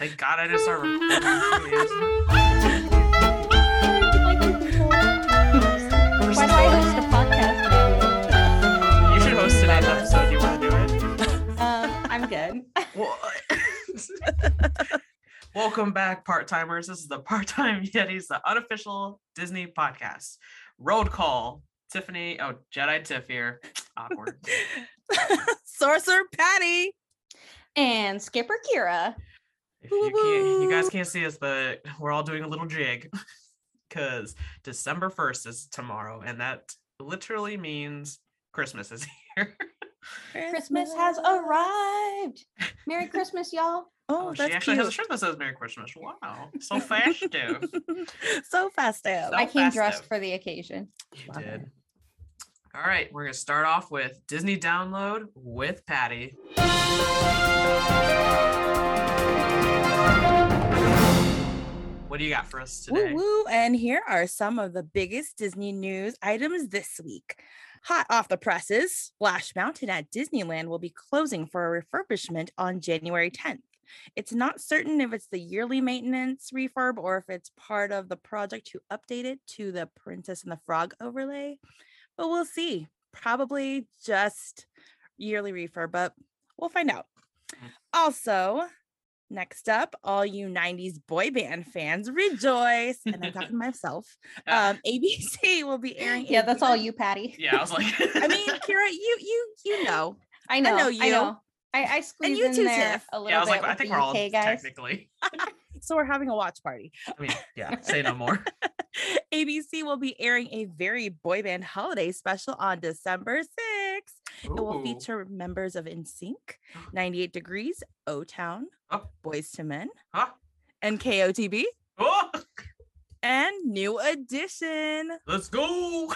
Thank God I didn't start recording. Why do I host a podcast? You should host tonight's episode. You want to do it? I'm good. Welcome back, part-timers. This is the Part-Time Yetis, the unofficial Disney podcast. Road call. Tiffany. Oh, Jedi Tiff here. Awkward. Sorcerer Patty. And Skipper Kira. If you guys can't see us, but we're all doing a little jig because December 1st is tomorrow, and that literally means Christmas is here. Christmas has arrived. Merry Christmas, y'all. Oh, she actually has a shirt that says Merry Christmas. Wow. So festive. I came dressed for the occasion. You did. All right. We're going to start off with Disney Download with Patty. What do you got for us today? Woo-woo. And here are some of the biggest Disney news items this week. Hot off the presses, Splash Mountain at Disneyland will be closing for a refurbishment on January 10th. It's not certain if it's the yearly maintenance refurb or if it's part of the project to update it to the Princess and the Frog overlay, but we'll see. Probably just yearly refurb, but we'll find out. Also, next up, all you 90s boy band fans, rejoice. And I'm talking to myself. ABC will be airing. Yeah, that's all you, Patty. Yeah, I was like. I mean, Kira, you know. I know you. I squeezed and you in too, there Tiff. A little bit. Yeah, I was like, I think we're all guys. Technically. So we're having a watch party. I mean, yeah, say no more. ABC will be airing a very boy band holiday special on December 6th. Ooh. It will feature members of NSYNC, 98 Degrees, O Town, Boys to Men, NKOTB, and New Edition. Let's go.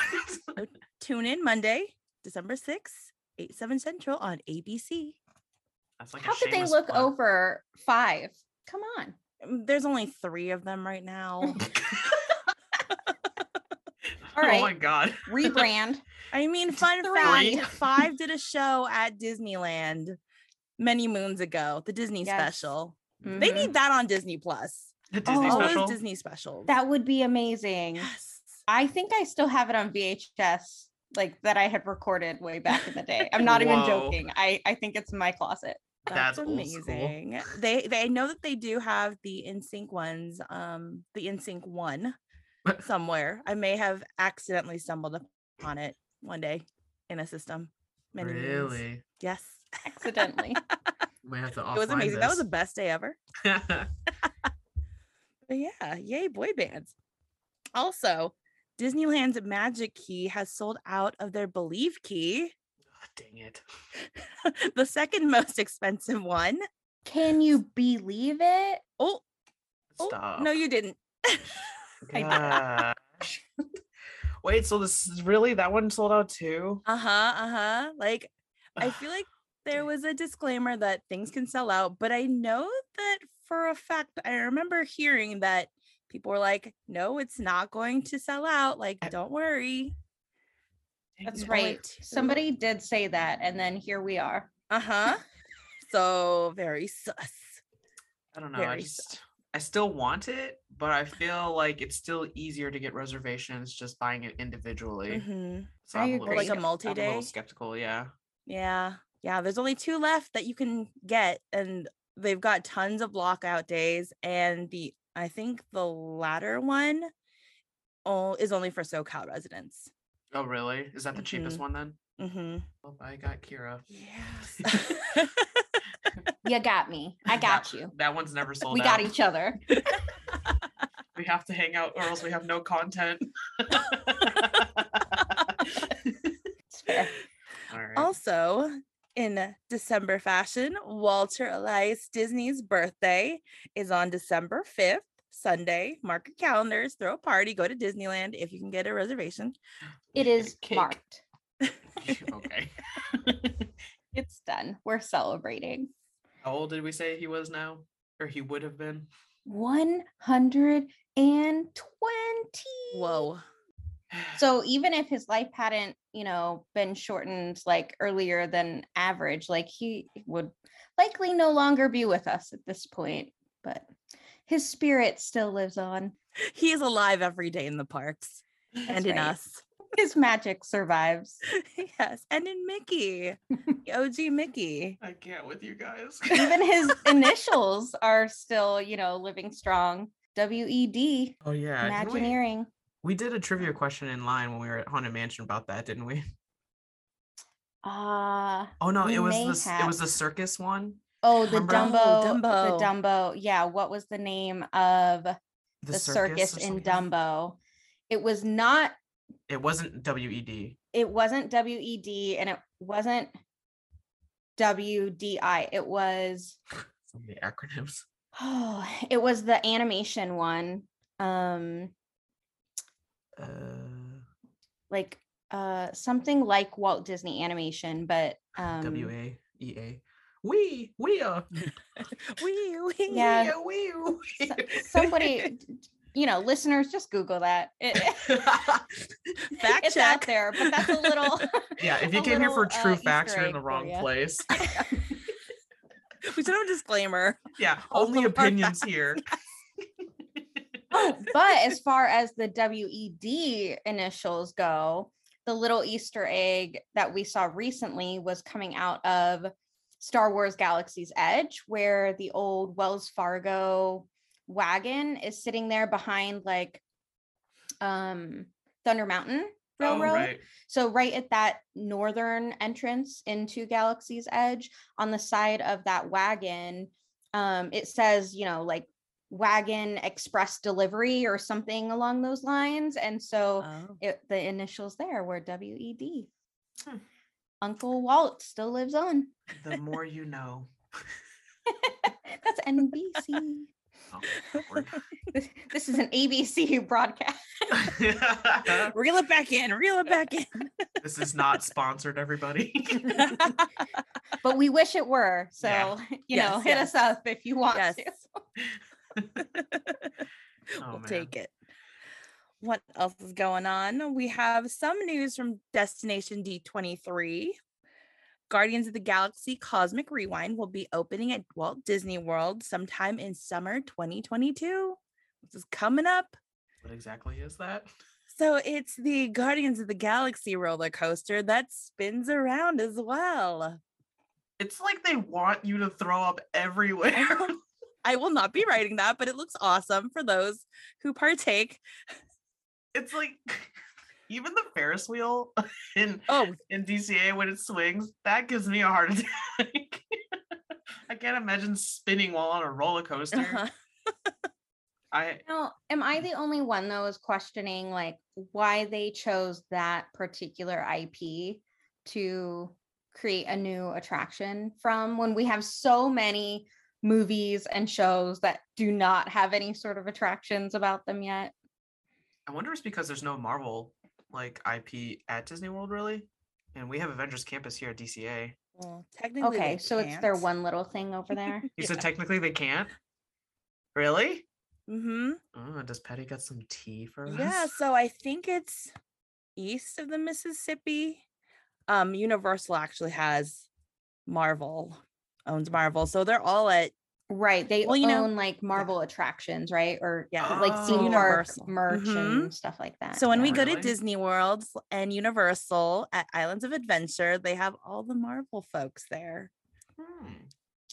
So tune in Monday, December 6th, 8/7 Central on ABC. That's like how could they look over 5? Come on. There's only 3 of them right now. All right. Oh my God. Rebrand. I mean, fun fact, 5 did a show at Disneyland many moons ago, the Disney special. Mm-hmm. They need that on Disney Plus. The Disney special? Disney special. That would be amazing. Yes. I think I still have it on VHS, like that I had recorded way back in the day. I'm not even joking. I think it's in my closet. That's amazing. They know that they do have the NSYNC ones, the NSYNC one somewhere. I may have accidentally stumbled upon it one day in a system. Really? Means. Yes. Accidentally. We have to offline. It was amazing. This. That was the best day ever. But yeah, yay boy bands. Also, Disneyland's Magic Key has sold out of their Believe Key. Oh, dang it. The second most expensive one. Can you believe it? Oh, stop. No, you didn't. Gosh. Wait, so this is really that one sold out too? Like, I feel like there was a disclaimer that things can sell out, but I know that for a fact, I remember hearing that people were like, no, it's not going to sell out. Like, don't worry. That's right. Somebody did say that. And then here we are. So very sus. I don't know. I still want it, but I feel like it's still easier to get reservations just buying it individually. Mm-hmm. So I'm like a multi-day. I'm a little skeptical. Yeah. Yeah. There's only 2 left that you can get. And they've got tons of blockout days. And I think the latter one is only for SoCal residents. Oh, really? Is that the cheapest one then? Mm-hmm. Well, I got Kira. Yes. You got me. I got you. That one's never sold out. We got each other. We have to hang out or else we have no content. It's fair. All right. Also, in December fashion, Walter Elias Disney's birthday is on December 5th, Sunday. Mark your calendars, throw a party, go to Disneyland if you can get a reservation. It is marked. Okay. It's done. We're celebrating. How old did we say he was now? Or he would have been? 120. Whoa. So even if his life hadn't, been shortened like earlier than average, like he would likely no longer be with us at this point. but his spirit still lives on. He is alive every day in the parks. That's and in right. us. His magic survives. Yes. And in Mickey. The OG Mickey. I can't with you guys. Even his initials are still, you know, living strong. WED. Oh, yeah. Imagineering. We did a trivia question in line when we were at Haunted Mansion about that, didn't we? Oh, no. It was the circus one. Oh, the Dumbo. The Dumbo. Yeah. What was the name of the circus in Dumbo? It wasn't WED. It wasn't WED, and it wasn't WDI. It was so many acronyms. Oh, it was the animation one. Something like Walt Disney Animation, but WAEA. We are. we yeah. we. Somebody. You know, listeners, just Google that. Fact it's check. Out there, but that's a little. Yeah, if you came here for true facts, you're in the wrong place. We should have a disclaimer. Yeah, only opinions here. Oh, but as far as the WED initials go, the little Easter egg that we saw recently was coming out of Star Wars Galaxy's Edge, where the old Wells Fargo wagon is sitting there behind like Thunder Mountain Railroad. Oh, right. So right at that northern entrance into Galaxy's Edge, on the side of that wagon, it says, you know, like wagon express delivery or something along those lines. And so the initials there were WED. Hmm. Uncle Walt still lives on. The more you know. That's NBC. This is an ABC broadcast. Reel it back in. This is not sponsored, everybody. But we wish it were. So, yeah. Hit us up if you want to. We'll take it. What else is going on? We have some news from Destination D23. Guardians of the Galaxy Cosmic Rewind will be opening at Walt Disney World sometime in summer 2022. This is coming up. What exactly is that? So it's the Guardians of the Galaxy roller coaster that spins around as well. It's like they want you to throw up everywhere. I will not be writing that, but it looks awesome for those who partake. It's like... Even the Ferris wheel in DCA, when it swings, that gives me a heart attack. I can't imagine spinning while on a roller coaster. Uh-huh. Am I the only one that was questioning like why they chose that particular IP to create a new attraction from, when we have so many movies and shows that do not have any sort of attractions about them yet? I wonder if it's because there's no Marvel like IP at Disney World, really, and we have Avengers Campus here at DCA. Well, technically, okay, so it's their one little thing over there. You said technically they can't, really? Mm-hmm. Oh, does Patty got some tea for us? Yeah, so I think it's east of the Mississippi. Universal actually owns Marvel, so they're all at. Right, they own like Marvel attractions, right? Or like theme park merch and stuff like that. So when we go to Disney World and Universal at Islands of Adventure, they have all the Marvel folks there. Hmm.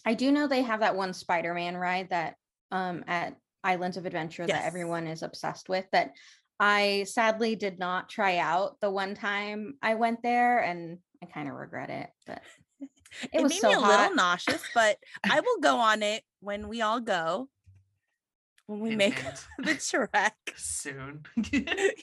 I do know they have that one Spider-Man ride that at Islands of Adventure that everyone is obsessed with. That I sadly did not try out the one time I went there, and I kind of regret it, but. It made me a little nauseous, but I will go on it when we all go. When we make the trek soon. Yes.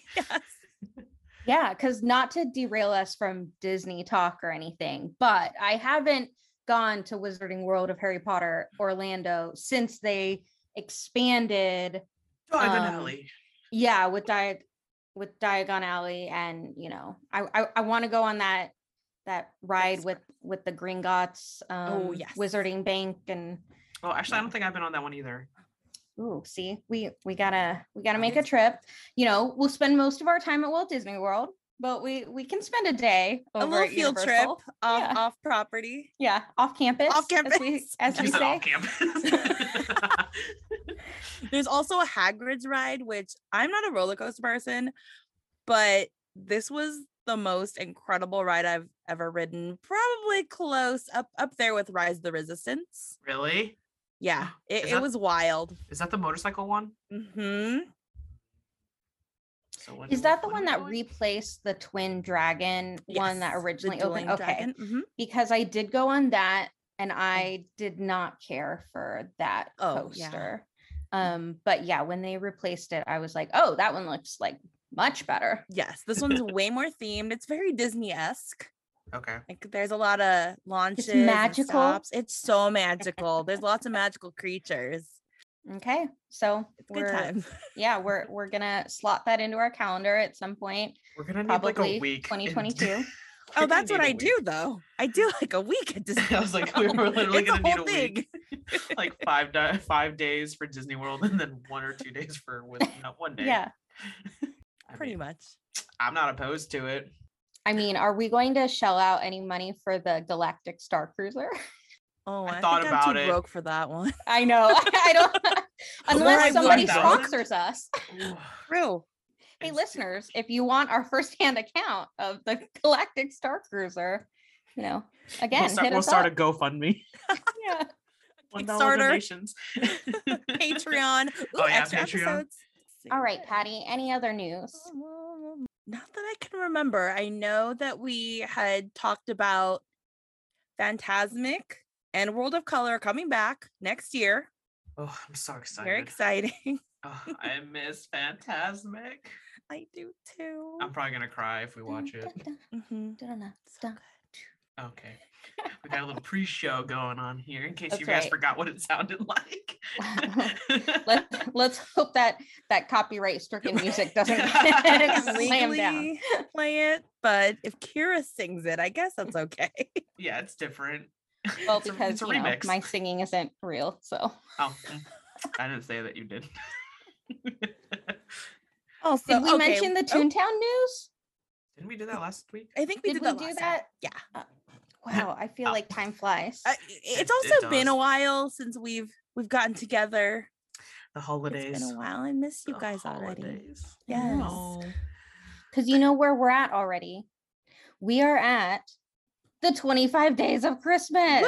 Yeah, because not to derail us from Disney talk or anything, but I haven't gone to Wizarding World of Harry Potter Orlando since they expanded Diagon Alley. Yeah, with Diagon Alley, and I want to go on that ride with the Gringotts, Wizarding Bank, and I don't think I've been on that one either. Ooh, see, we gotta make a trip. We'll spend most of our time at Walt Disney World, But we can spend a day over a little at field Universal. Trip off property. Yeah, off campus. Off campus, as we say. Off campus. There's also a Hagrid's ride, which I'm not a roller coaster person, but this was the most incredible ride I've ever ridden. Probably close up there with Rise of the Resistance. Really? Yeah, it was wild. Is that the motorcycle one? Mm-hmm. So is that the one that replaced the Twin Dragon one that originally opened? Okay, mm-hmm. Because I did go on that and I did not care for that coaster. Yeah. But yeah, when they replaced it, I was like, oh, that one looks like much better. Yes, this one's way more themed. It's very Disney-esque. Okay. Like there's a lot of launches. It's magical. And stops. It's so magical. There's lots of magical creatures. Okay, so it's good time. Yeah, we're gonna slot that into our calendar at some point. We're gonna need like a week. 2022. Oh, that's what I do though. I do like a week at Disney. I was like, we were literally gonna need a week. Like five days for Disney World, and then 1 or 2 days for one day. Yeah, pretty much. I'm not opposed to it. I mean, are we going to shell out any money for the Galactic Star Cruiser? Oh, I thought think about I'm too it. Broke for that one. I know. I don't. Unless somebody sponsors us. True. Hey, listeners, if you want our firsthand account of the Galactic Star Cruiser, you know, again, we'll start a GoFundMe. Yeah. $1 donations. Patreon. Ooh, oh, yeah, extra Patreon. Episodes. All right, Patty. Any other news? Not that I can remember. I know that we had talked about Fantasmic and World of Color coming back next year. Oh, I'm so excited. Very exciting. Oh, I miss Fantasmic. I do too. I'm probably going to cry if we watch it. Mm-hmm. Okay. We got a little pre-show going on here in case you guys forgot what it sounded like. Let's hope that copyright-stricken music doesn't legally play it. But if Kira sings it, I guess that's okay. Yeah, it's different. Well, because it's a remix. My singing isn't real, so. Oh, I didn't say that you did. Also, did we mention the Toontown news? Didn't we do that last week? I think we did that last week. Yeah. Wow, I feel like time flies. It's also been a while since we've gotten together. The holidays. It's been a while. I miss you guys already. Yes. No. Because you know where we're at already. We are at the 25 Days of Christmas.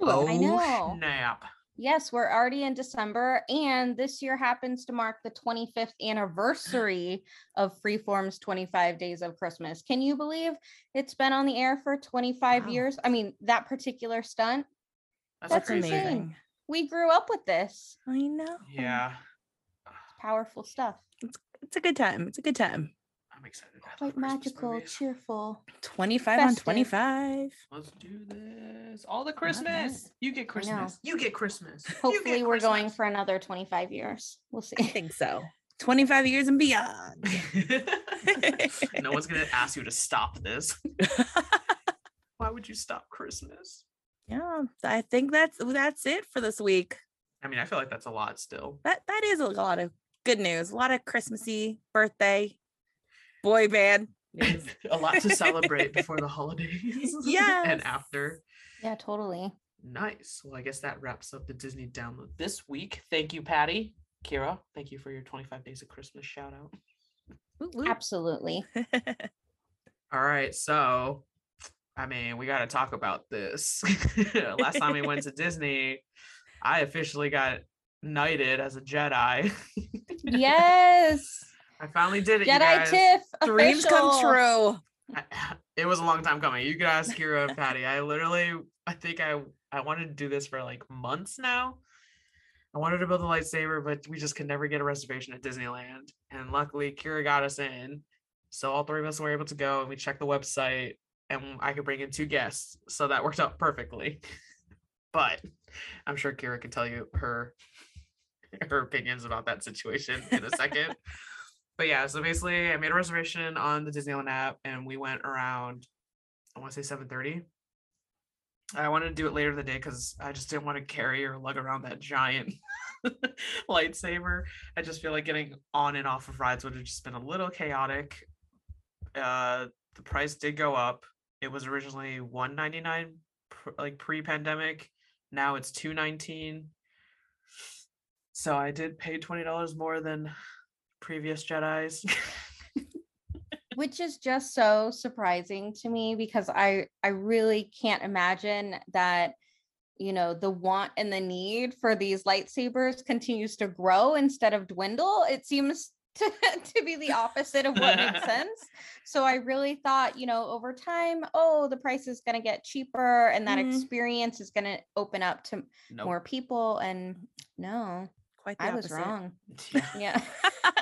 Woo! Oh, I know. Snap. Yes, we're already in December, and this year happens to mark the 25th anniversary of Freeform's 25 Days of Christmas. Can you believe it's been on the air for 25 years? I mean, that particular stunt. That's amazing. We grew up with this. I know. Yeah. It's powerful stuff. It's a good time. It's a good time. I'm excited. Quite magical, cheerful. 25 festive. On 25. Let's do this. All the Christmas. You get Christmas. You get Christmas. Hopefully we're going for another 25 years. We'll see. I think so. 25 years and beyond. No one's going to ask you to stop this. Why would you stop Christmas? Yeah, I think that's it for this week. I mean, I feel like that's a lot still. That is a lot of good news. A lot of Christmassy, birthday, boy band. Yes. A lot to celebrate before the holidays. Yeah. And after. Yeah, totally. Nice. Well, I guess that wraps up the Disney download this week. Thank you, Patty. Kira, thank you for your 25 Days of Christmas shout out. Absolutely. All right. So, I mean, we got to talk about this. Last time we went to Disney, I officially got knighted as a Jedi. Yes. I finally did it. Jedi Tiff. Dreams come true. It was a long time coming. You could ask Kira and Patty. I think I wanted to do this for like months now. I wanted to build a lightsaber, but we just could never get a reservation at Disneyland. And luckily Kira got us in. So all three of us were able to go, and we checked the website, and I could bring in 2 guests. So that worked out perfectly. But I'm sure Kira can tell you her opinions about that situation in a second. But yeah, so basically I made a reservation on the Disneyland app, and we went around, I want to say 7:30. I wanted to do it later in the day because I just didn't want to carry or lug around that giant lightsaber. I just feel like getting on and off of rides would have just been a little chaotic. The price did go up. It was originally $199 like pre-pandemic. Now it's $219. So I did pay $20 more than previous Jedis. Which is just so surprising to me, because I really can't imagine that, you know, the want and the need for these lightsabers continues to grow instead of dwindle. It seems to be the opposite of what makes sense. So I really thought, you know, over time, oh, the price is going to get cheaper and that experience is going to open up to more people. And no, quite the opposite. I was wrong. Yeah.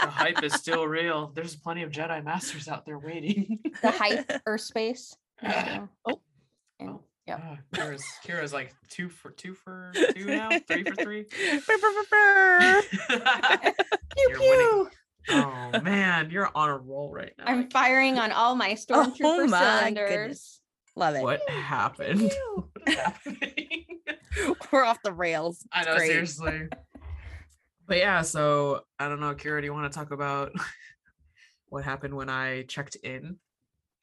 The hype is still real. There's plenty of Jedi Masters out there waiting. The hype or space. Yeah. Kira's like two for two now, 3 for 3. You're winning. Oh man, you're on a roll right now. I'm firing on all my stormtrooper cylinders. Goodness. Love it. What happened? What is happening? We're off the rails. It's great. Seriously. But yeah, so I don't know, Kira, do you want to talk about what happened when I checked in?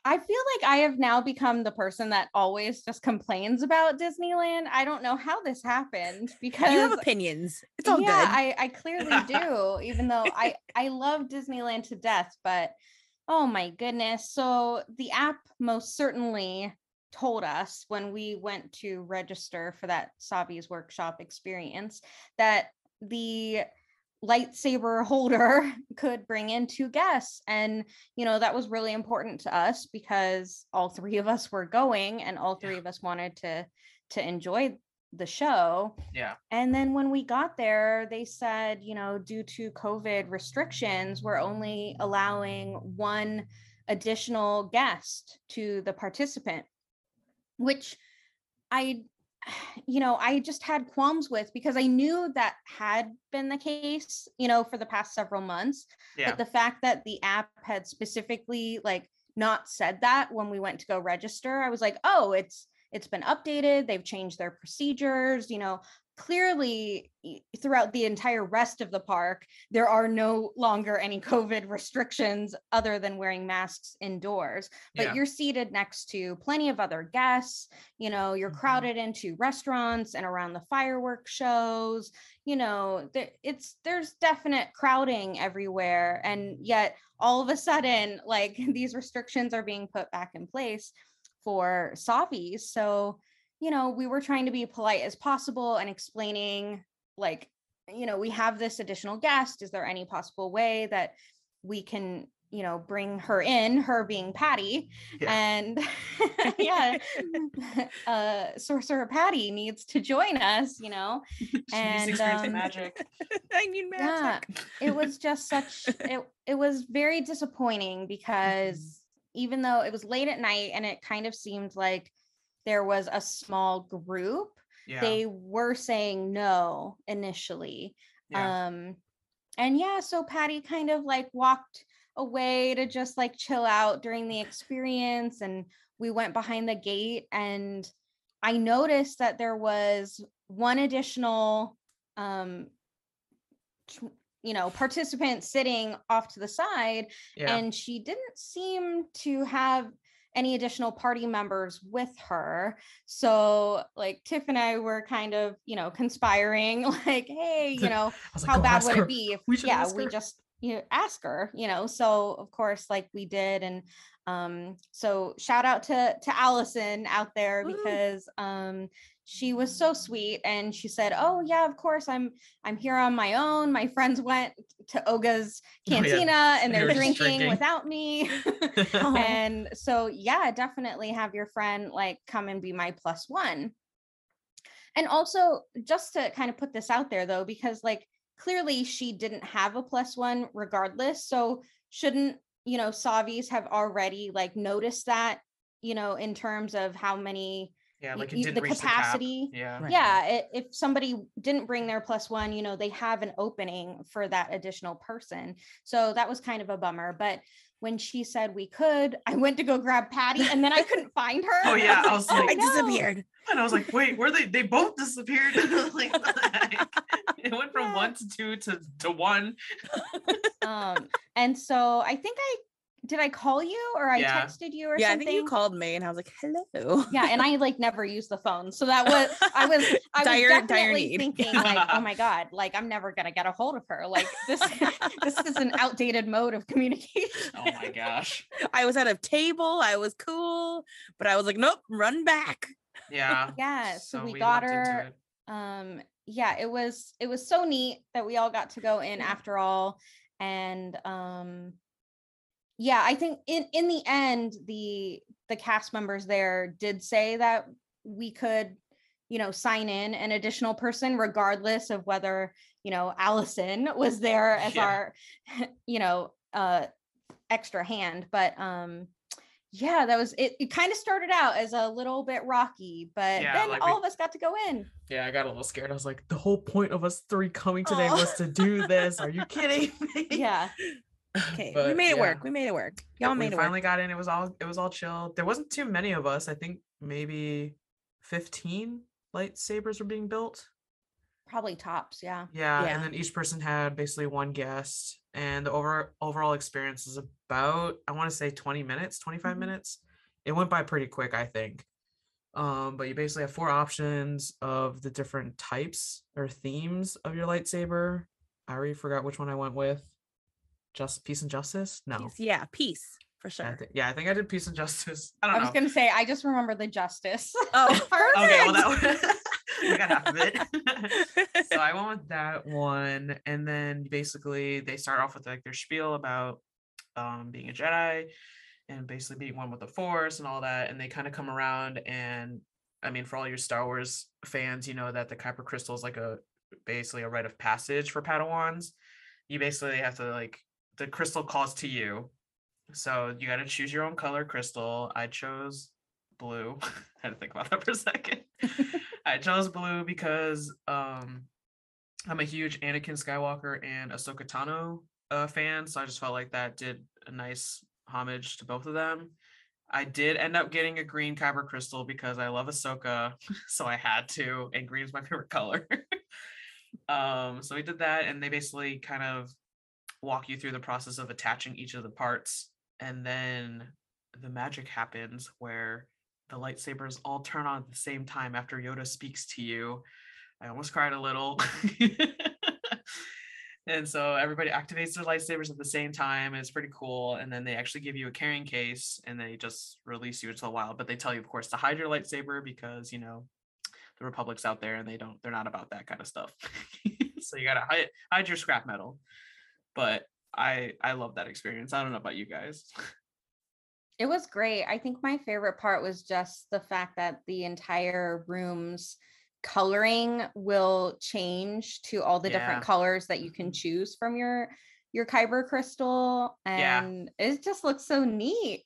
I feel like I have now become the person that always just complains about Disneyland. I don't know how this happened, because you have opinions. It's all good. I clearly do, even though I love Disneyland to death, but oh my goodness. So the app most certainly told us when we went to register for that Sabi's workshop experience that the lightsaber holder could bring in 2 guests, and you know that was really important to us because all 3 of us were going and all 3 of us wanted to enjoy the show. Yeah. And then when we got there, they said, you know, due to COVID restrictions, we're only allowing 1 additional guest to the participant, which I just had qualms with, because I knew that had been the case, you know, for the past several months. Yeah. But the fact that the app had specifically like not said that when we went to go register, I was like, oh, it's been updated. They've changed their procedures. You know, clearly throughout the entire rest of the park, there are no longer any COVID restrictions other than wearing masks indoors, but you're seated next to plenty of other guests, you know, you're crowded into restaurants and around the fireworks shows, you know, there's definite crowding everywhere. And yet all of a sudden, like, these restrictions are being put back in place for Savis. So, you know, we were trying to be polite as possible and explaining, like, you know, we have this additional guest. Is there any possible way that we can, you know, bring her in, her being Patty? Yeah. And Sorcerer Patty needs to join us, you know. She's experiencing magic. I mean, magic. Yeah, it was just it was very disappointing, because even though it was late at night and it kind of seemed like there was a small group, they were saying no initially. Yeah. So Patty kind of like walked away to just like chill out during the experience. And we went behind the gate, and I noticed that there was 1 additional, participant sitting off to the side, and she didn't seem to have any additional party members with her. So like Tiff and I were kind of, you know, conspiring, like, hey, you know, like, how bad would it be if ask her, you know? So of course, like, we did. And so shout out to Allison out there, because she was so sweet, and she said, oh yeah, of course, I'm here on my own. My friends went to Oga's Cantina and they're drinking without me. And so, yeah, definitely have your friend like come and be my +1. And also, just to kind of put this out there though, because like clearly she didn't have a +1 regardless. So shouldn't, you know, Savis have already like noticed that, you know, in terms of how many, the capacity. If somebody didn't bring their +1, you know, they have an opening for that additional person. So that was kind of a bummer. But when she said we could, I went to go grab Patty, and then I couldn't find her. Oh yeah, I was like, I disappeared. And I was like, wait, where they both disappeared? Like, it went from 1 to 2 to 1. And so I think I did I call you or I texted you or something? Yeah, I think you called me and I was like, hello. Yeah, and I like never used the phone. So that was, I was definitely thinking like, oh my God, like I'm never going to get a hold of her. Like this, this is an outdated mode of communication. Oh my gosh. I was at a table. I was cool, but I was like, nope, run back. Yeah. Yeah. So we got her. Yeah, it was so neat that we all got to go in after all. And yeah, I think in the end, the cast members there did say that we could, you know, sign in an additional person, regardless of whether, you know, Allison was there as our, you know, extra hand. But yeah, that was it. It kind of started out as a little bit rocky, but then like all of us got to go in. Yeah, I got a little scared. I was like, the whole point of us three coming today was to do this. Are you kidding me? Yeah. Okay, but, we made it work. We made it work. Y'all made it work. We finally got in. It was all chill. There wasn't too many of us. I think maybe 15 lightsabers were being built. Probably tops. Yeah. And then each person had basically one guest, and the overall experience is about, I want to say 20 minutes, 25 minutes. It went by pretty quick, I think. But you basically have four options of the different types or themes of your lightsaber. I already forgot which one I went with. Just peace and justice? No. Peace, yeah, peace. For sure. I think I did peace and justice. I don't know. I was gonna say I just remember the justice. Oh, perfect. Okay, well that one I got half of it. So I went with that one, and then basically they start off with like their spiel about being a Jedi and basically being one with the Force and all that, and they kind of come around. And I mean, for all your Star Wars fans, you know that the Kyber Crystal is like basically a rite of passage for Padawans. You basically have to like, the crystal calls to you. So you got to choose your own color crystal. I chose blue. I had to think about that for a second. I chose blue because I'm a huge Anakin Skywalker and Ahsoka Tano fan. So I just felt like that did a nice homage to both of them. I did end up getting a green Kyber Crystal because I love Ahsoka. So I had to, and green is my favorite color. So we did that, and they basically kind of walk you through the process of attaching each of the parts, and then the magic happens where the lightsabers all turn on at the same time after Yoda speaks to you. I almost cried a little. And so everybody activates their lightsabers at the same time, and it's pretty cool. And then they actually give you a carrying case, and they just release you into the wild, but they tell you of course to hide your lightsaber because, you know, the Republic's out there and they're not about that kind of stuff. So you gotta hide your scrap metal. But I love that experience. I don't know about you guys. It was great. I think my favorite part was just the fact that the entire room's coloring will change to all the different colors that you can choose from your Kyber crystal. And it just looks so neat.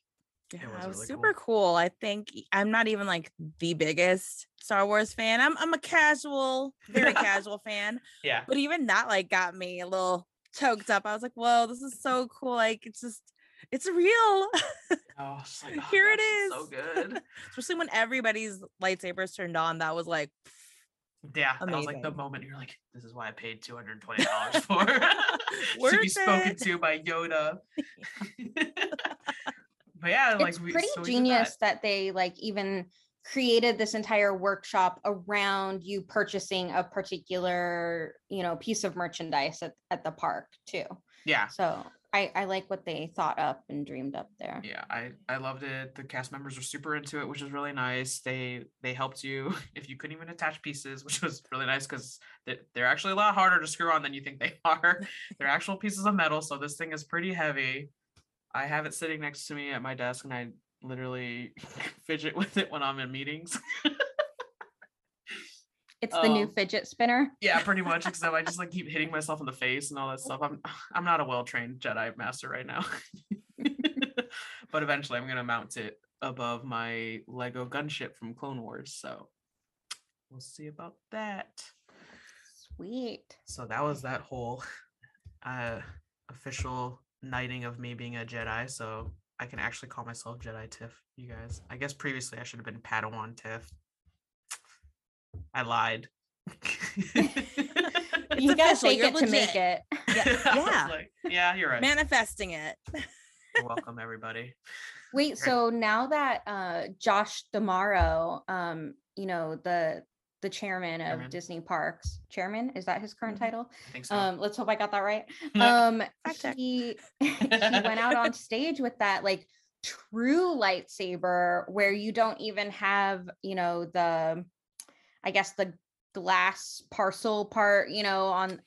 Yeah, it was really super cool. I think I'm not even like the biggest Star Wars fan. I'm a casual, very casual fan. Yeah. But even that like got me a little choked up. I was like, whoa, this is so cool. Like it's real. Here it is. So good. Especially when everybody's lightsabers turned on. That was like amazing. That was like the moment you're like, this is why I paid $220 for to be spoken to by Yoda. But yeah, it's like pretty genius that they like even created this entire workshop around you purchasing a particular, you know, piece of merchandise at the park too. Yeah. So I like what they thought up and dreamed up there. Yeah, I loved it. The cast members were super into it, which was really nice. They helped you if you couldn't even attach pieces, which was really nice because they're actually a lot harder to screw on than you think they are. They're actual pieces of metal, so this thing is pretty heavy. I have it sitting next to me at my desk, and I literally fidget with it when I'm in meetings. It's the new fidget spinner. Yeah, pretty much, except I just like keep hitting myself in the face and all that stuff. I'm not a well-trained Jedi master right now. But eventually I'm gonna mount it above my Lego gunship from Clone Wars, so we'll see about that. Sweet. So that was that whole official knighting of me being a Jedi, so I can actually call myself Jedi Tiff, you guys. I guess previously I should have been Padawan Tiff. I lied. You gotta fake it to make it. Yeah. You're right. Manifesting it. You're welcome, everybody. Wait, so now that Josh D'Amaro, you know, the chairman of Disney Parks, chairman, is that his current title? I think so. Let's hope I got that right. He went out on stage with that like true lightsaber where you don't even have, you know, the, I guess the glass parcel part, you know, on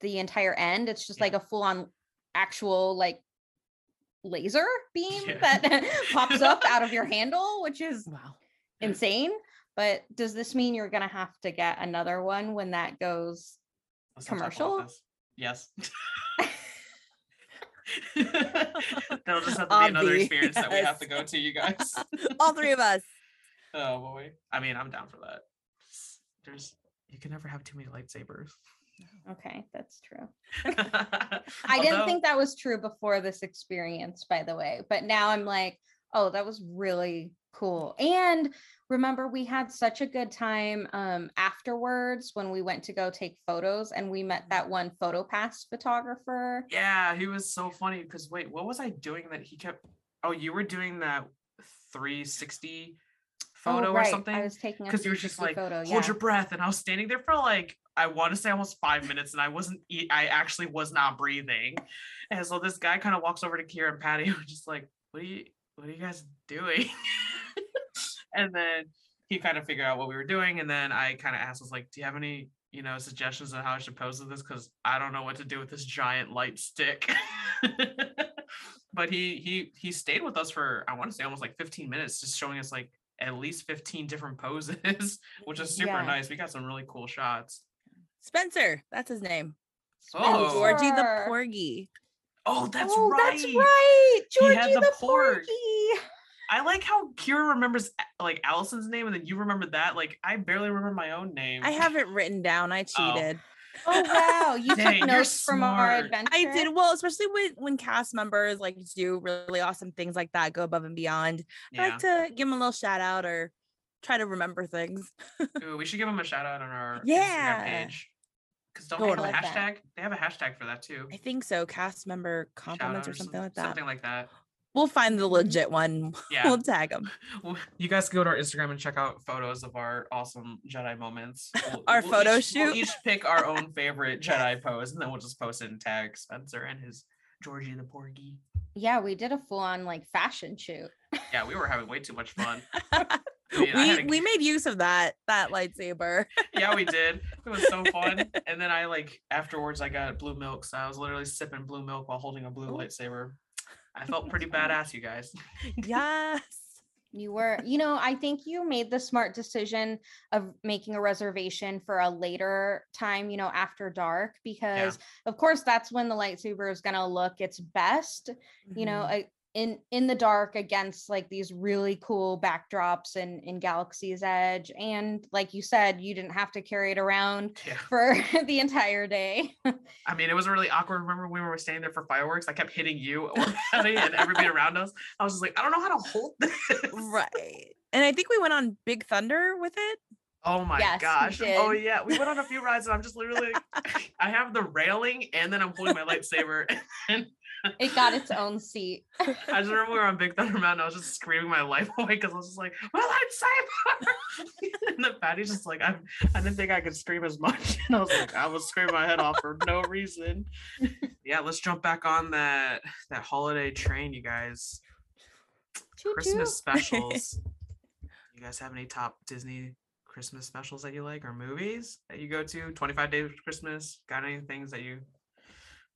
the entire end. It's just like a full on actual like laser beam that pops up out of your handle, which is insane. But does this mean you're gonna have to get another one when that goes commercial? Yes. That'll just have to be another experience that we have to go to, you guys. All three of us. Oh boy. I mean, I'm down for that. You can never have too many lightsabers. Okay, that's true. I didn't think that was true before this experience, by the way, but now I'm like, oh, that was really cool. And remember, we had such a good time afterwards when we went to go take photos, and we met that one PhotoPass photographer. Yeah, he was so funny because wait, what was I doing that he kept? Oh, you were doing that 360 photo or something. I was taking because you were just like photo, hold your breath, and I was standing there for like, I want to say almost 5 minutes, and I actually was not breathing. And so this guy kind of walks over to Kiera and Patty, and just like, what are you guys doing? And then he kind of figured out what we were doing, and then I kind of asked, was like, do you have any, you know, suggestions on how I should pose with this, because I don't know what to do with this giant light stick. But he stayed with us for, I want to say almost like 15 minutes, just showing us like at least 15 different poses, which is super nice. We got some really cool shots. Spencer, that's his name. Oh, and Georgie the Porgy. Oh, that's right. That's right. Georgie the Porgy. I like how Kiera remembers like Allison's name, and then you remember that. Like, I barely remember my own name. I have it written down. I cheated. Oh wow, you took notes from our adventure. I did. Well, especially when cast members like do really awesome things like that, go above and beyond. Yeah. I like to give them a little shout out or try to remember things. Ooh, we should give them a shout out on our Instagram page. Because don't they have a hashtag? That. They have a hashtag for that too. I think so. Cast member compliments or something like that. Something like that. We'll find the legit one. Yeah. We'll tag them. You guys can go to our Instagram and check out photos of our awesome Jedi moments. We'll shoot. We'll each pick our own favorite Jedi pose, and then we'll just post it and tag Spencer and his Georgie the Porgy. Yeah, we did a full-on like fashion shoot. Yeah, we were having way too much fun. I mean, we made use of that lightsaber. Yeah, we did. It was so fun. And then I like afterwards I got blue milk, so I was literally sipping blue milk while holding a blue lightsaber. I felt pretty badass, you guys. Yes, you were. You know, I think you made the smart decision of making a reservation for a later time, you know, after dark, because of course that's when the lightsaber is going to look its best, you know, in the dark against like these really cool backdrops in Galaxy's Edge. And like you said, you didn't have to carry it around for the entire day. I mean, it was really awkward. Remember when we were standing there for fireworks, I kept hitting you and everybody around us. I was just like, I don't know how to hold this. Right. And I think we went on Big Thunder with it. Oh my gosh. Oh yeah. We went on a few rides and I'm just literally, I have the railing and then I'm holding my lightsaber. And it got its own seat. I just remember we were on Big Thunder Mountain. I was just screaming my life away because I was just like, well, lightsaber. And then Patty's just like, I didn't think I could scream as much. And I was like, I was screaming my head off for no reason. Yeah, let's jump back on that holiday train, you guys. Choo-choo. Christmas specials. You guys have any top Disney Christmas specials that you like, or movies that you go to? 25 Days of Christmas. Got any things that you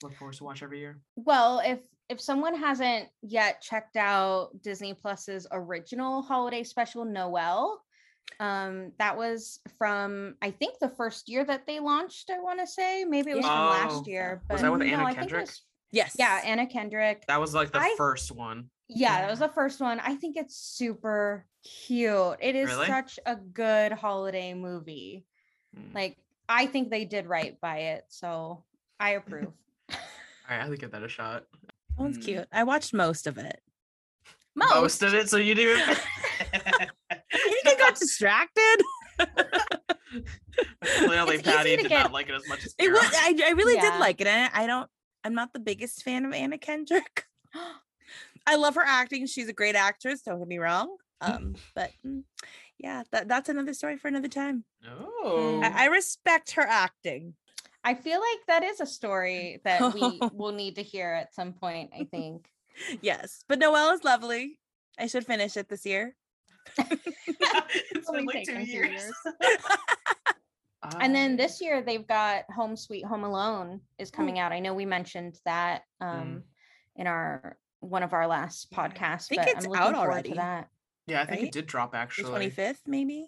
look forward to watch every year? Well, if someone hasn't yet checked out Disney Plus's original holiday special, Noel, that was from, I think, the first year that they launched. I want to say maybe it was from last year. But was that with Anna Kendrick? Yes. Yeah, Anna Kendrick. That was like the first one. Yeah, that was the first one. I think it's super cute. It is such a good holiday movie. Like, I think they did right by it, so I approve. All right, I have to give that a shot. That one's cute. I watched most of it. Most of it, so you do. I think I got distracted. Clearly, Patty did not like it as much as Carol. I really did like it. I'm not the biggest fan of Anna Kendrick. I love her acting. She's a great actress. Don't get me wrong. But yeah, that's another story for another time. Oh, I respect her acting. I feel like that is a story that we will need to hear at some point, I think. Yes, but Noelle is lovely. I should finish it this year. It's been like 2 years. And then this year they've got Home Sweet Home Alone is coming out. I know we mentioned that in our one of our last podcasts. I think but it's I'm looking out already. To that. Yeah, I think it did drop actually. The 25th, maybe.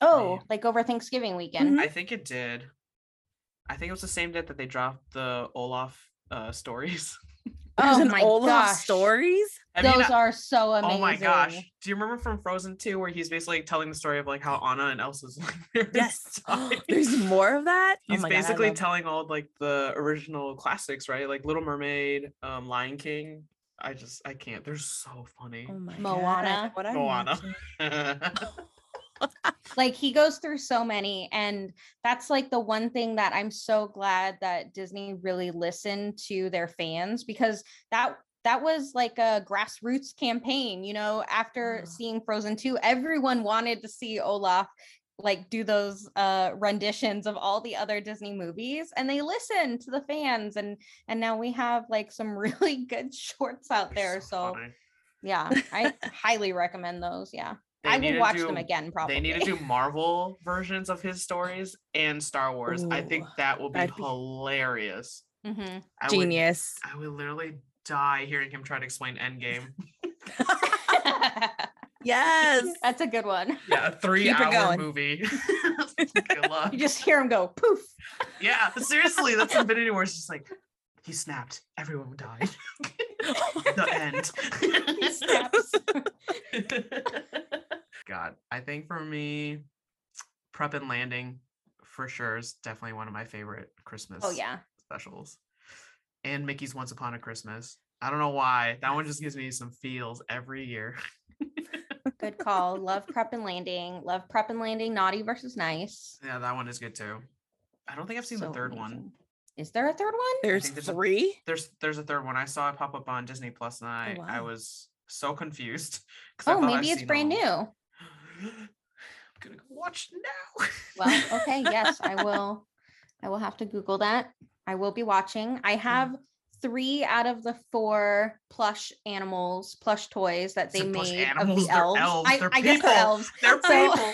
Oh, right. Like over Thanksgiving weekend. Mm-hmm. I think it did. I think it was the same day that they dropped the Olaf stories. Oh my Olaf gosh. Stories? I mean, those are so amazing. Oh my gosh. Do you remember from Frozen 2 where he's basically telling the story of like how Anna and Elsa's like there? Yes. There's more of that? He's basically telling all like the original classics, right? Like Little Mermaid, Lion King. I can't. They're so funny. Oh my Moana. God. Moana. Like he goes through so many, and that's like the one thing that I'm so glad that Disney really listened to their fans, because that was like a grassroots campaign, you know, after seeing Frozen 2, everyone wanted to see Olaf like do those renditions of all the other Disney movies, and they listened to the fans, and now we have like some really good shorts out there. So yeah, I highly recommend those. Yeah. I will watch them again, probably. They need to do Marvel versions of his stories and Star Wars. Ooh, I think that will be hilarious. Mm-hmm. Genius. I would literally die hearing him try to explain Endgame. Yes. That's a good one. Yeah, a 3-hour movie. Good luck. You just hear him go, poof. Yeah, seriously, that's Infinity War. It's just like, he snapped. Everyone died. The end. He snaps. God, I think for me, Prep and Landing for sure is definitely one of my favorite Christmas specials. And Mickey's Once Upon a Christmas. I don't know why. That one just gives me some feels every year. Good call. Love Prep and Landing. Love Prep and Landing. Naughty versus Nice. Yeah, that one is good too. I don't think I've seen the third one. Is there a third one? There's three. There's a third one. I saw it pop up on Disney Plus, and I was so confused. Oh, maybe it's brand new. I'm gonna go watch now. Well, okay, yes, I will have to Google that. I will be watching. I have 3 out of the 4 plush toys that they made of the elves. I guess they're elves. They're people.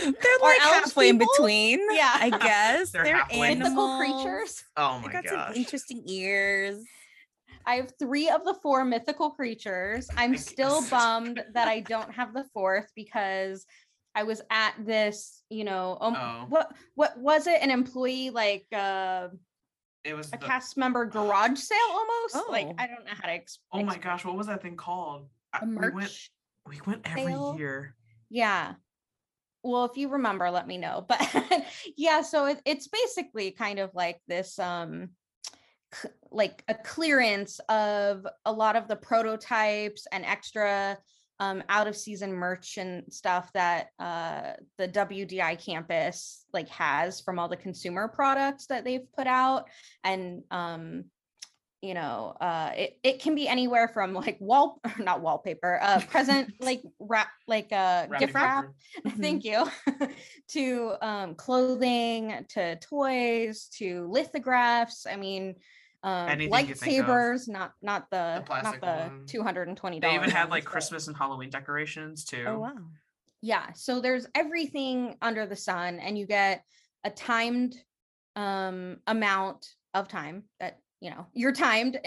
They're like halfway in between. Yeah, I guess they're mythical creatures. Oh my god, they got some interesting ears. I have 3 of the 4 mythical creatures. I'm still bummed that I don't have the 4th, because I was at this, you know, what was it? An employee, like it was cast member garage sale almost. Oh. Like, I don't know how to explain. Oh my gosh, what was that thing called? A merch we went every year. Yeah. Well, if you remember, let me know. But yeah, so it's basically kind of like this, like a clearance of a lot of the prototypes and extra out of season merch and stuff that the WDI campus like has from all the consumer products that they've put out. And you know, it can be anywhere from like wallpaper, present like wrap, like gift wrap. Mm-hmm. Thank you. To clothing, to toys, to lithographs. I mean, lightsabers, not the $220. They even had like Christmas and Halloween decorations too. Oh wow. Yeah, so there's everything under the sun, and you get a timed amount of time that, you know, you're timed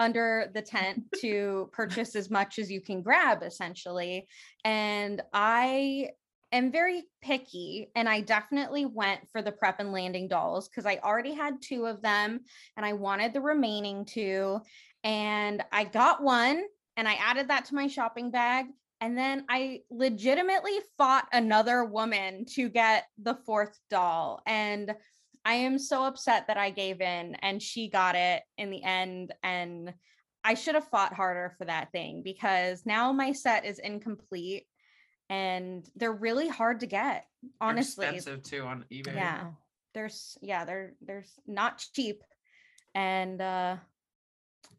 under the tent to purchase as much as you can grab, essentially. And I am very picky, and I definitely went for the Prep and Landing dolls because I already had 2 of them, and I wanted the remaining 2. And I got one, and I added that to my shopping bag. And then I legitimately fought another woman to get the 4th doll, and I am so upset that I gave in, and she got it in the end. And I should have fought harder for that thing, because now my set is incomplete, and they're really hard to get. Honestly, they're expensive too on eBay. Yeah, there's not cheap, and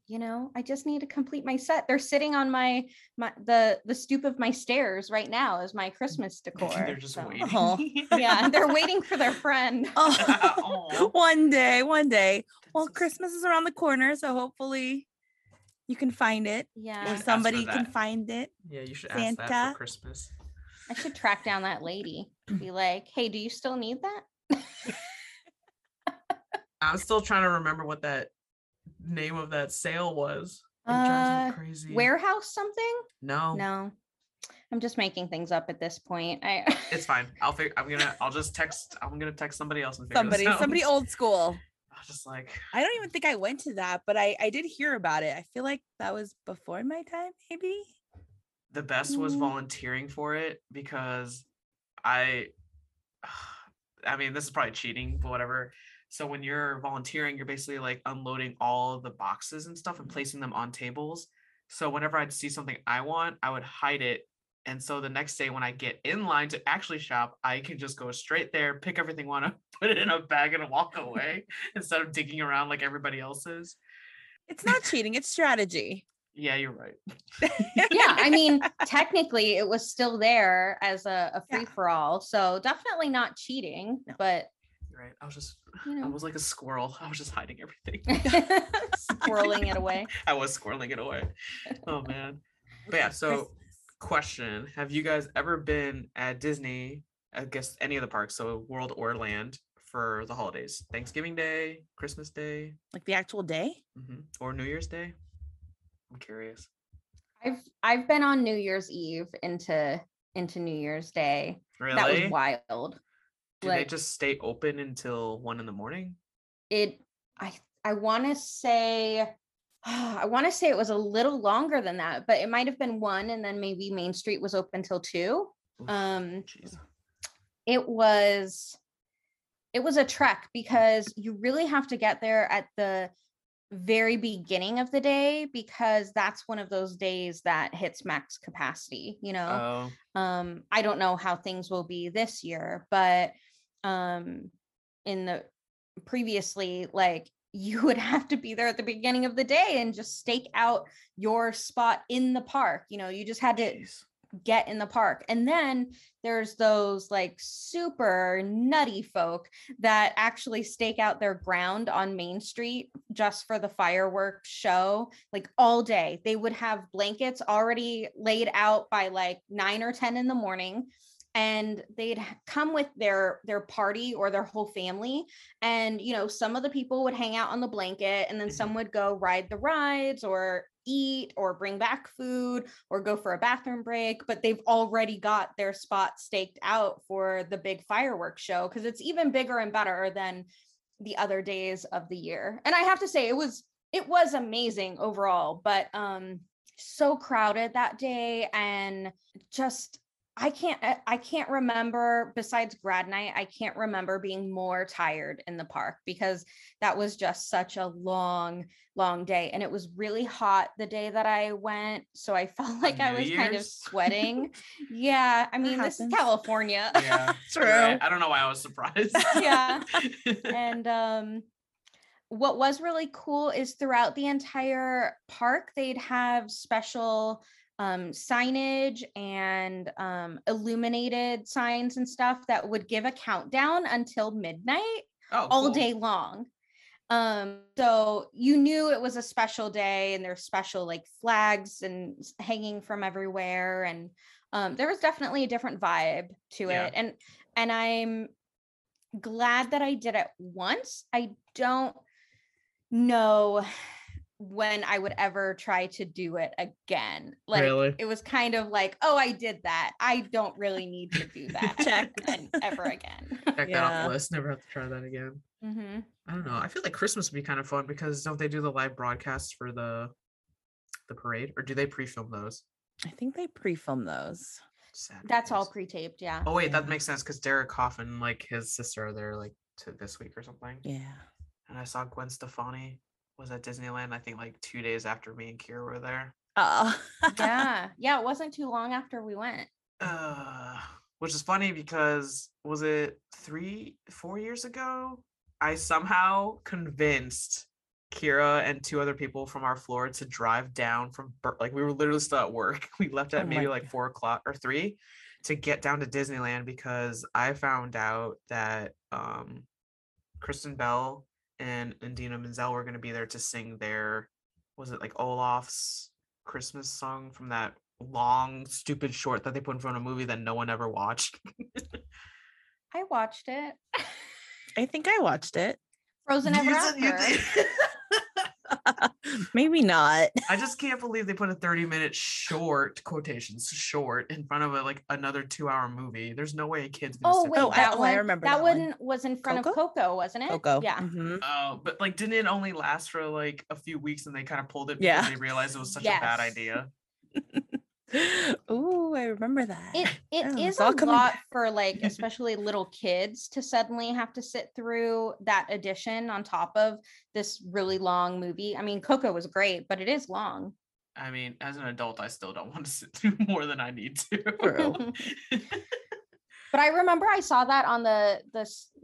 you know, I just need to complete my set. They're sitting on the stoop of my stairs right now as my Christmas decor. They're just waiting. Oh. Yeah, they're waiting for their friend. Oh. One day. Well, Christmas is around the corner, so hopefully you can find it. Yeah. Or somebody can find it. Yeah, you should ask Santa. That for Christmas. I should track down that lady. Be like, hey, do you still need that? I'm still trying to remember what that name of that sale was. It drives me crazy. Warehouse something? No. I'm just making things up at this point. It's fine. I'm gonna text somebody else and figure this out. Somebody old school. I was just like, I don't even think I went to that, but I did hear about it. I feel like that was before my time, maybe. The best was volunteering for it because I mean, this is probably cheating, but whatever. So when you're volunteering, you're basically like unloading all of the boxes and stuff and placing them on tables. So whenever I'd see something I want, I would hide it. And so the next day when I get in line to actually shop, I can just go straight there, pick everything up, put it in a bag and walk away instead of digging around like everybody else is. It's not cheating. It's strategy. Yeah, you're right. Yeah, I mean, technically it was still there as a free-for-all. So definitely not cheating, no. But... Right. I was just, you know. I was like a squirrel. I was just hiding everything. Squirreling it away. I was squirreling it away. Oh man. But yeah, so question, have you guys ever been at Disney, I guess any of the parks, so World or Land, for the holidays? Thanksgiving Day, Christmas Day? Like the actual day? Mm-hmm. Or New Year's Day? I'm curious. I've been on New Year's Eve into New Year's Day. Really? That was wild. Do they just stay open until 1 a.m? I want to say it was a little longer than that, but it might have been 1, and then maybe Main Street was open till 2. Geez. It was a trek because you really have to get there at the very beginning of the day because that's one of those days that hits max capacity. You know, I don't know how things will be this year, but. In the previously, like you would have to be there at the beginning of the day and just stake out your spot in the park. You know, you just had to get in the park. And then there's those like super nutty folk that actually stake out their ground on Main Street just for the fireworks show, like all day. They would have blankets already laid out by like 9 or 10 in the morning. And they'd come with their party or their whole family. And, you know, some of the people would hang out on the blanket and then some would go ride the rides or eat or bring back food or go for a bathroom break. But they've already got their spot staked out for the big fireworks show because it's even bigger and better than the other days of the year. And I have to say it was amazing overall, but so crowded that day and just... I can't remember, besides grad night, I can't remember being more tired in the park because that was just such a long, long day. And it was really hot the day that I went. So I felt like I was kind of sweating. Yeah. I mean, this is California. Yeah, true. Right. I don't know why I was surprised. Yeah. And what was really cool is throughout the entire park, they'd have special signage and illuminated signs and stuff that would give a countdown until midnight all day long. So you knew it was a special day and there's special like flags and hanging from everywhere. And there was definitely a different vibe to it. And I'm glad that I did it once. I don't know when I would ever try to do it again. Like really? It was kind of like, oh, I did that. I don't really need to do that ever again. Check that off the list. Never have to try that again. Mm-hmm. I don't know. I feel like Christmas would be kind of fun because don't they do the live broadcasts for the parade, or do they pre-film those? I think they pre-film those. Saturdays. That's all pre-taped. Yeah. Oh wait, that makes sense because Derek Hoff and like his sister are there like to this week or something. Yeah. And I saw Gwen Stefani was at Disneyland, I think like 2 days after me and Kira were there. Oh, yeah. Yeah, it wasn't too long after we went. Which is funny because was it 3-4 years ago? I somehow convinced Kira and two other people from our floor to drive down from like we were literally still at work. We left at maybe like 4 o'clock or 3 to get down to Disneyland because I found out that Kristen Bell and Idina Menzel were going to be there to sing their, was it like Olaf's Christmas song from that long stupid short that they put in front of a movie that no one ever watched. I watched it. I think I watched it. Frozen Ever After. Maybe not. I just can't believe they put a 30-minute short, quotations short, in front of a, like another 2-hour movie. There's no way a kid's gonna sit down. That one, I remember that one was in front of Coco, wasn't it? Coco. Yeah. Mm-hmm. Oh, but like didn't it only last for like a few weeks and they kind of pulled it because they realized it was such a bad idea? Oh, I remember that. It is a lot for like especially little kids to suddenly have to sit through that edition on top of this really long movie. I mean, Coco was great, but it is long. I mean, as an adult, I still don't want to sit through more than I need to. But I remember I saw that on the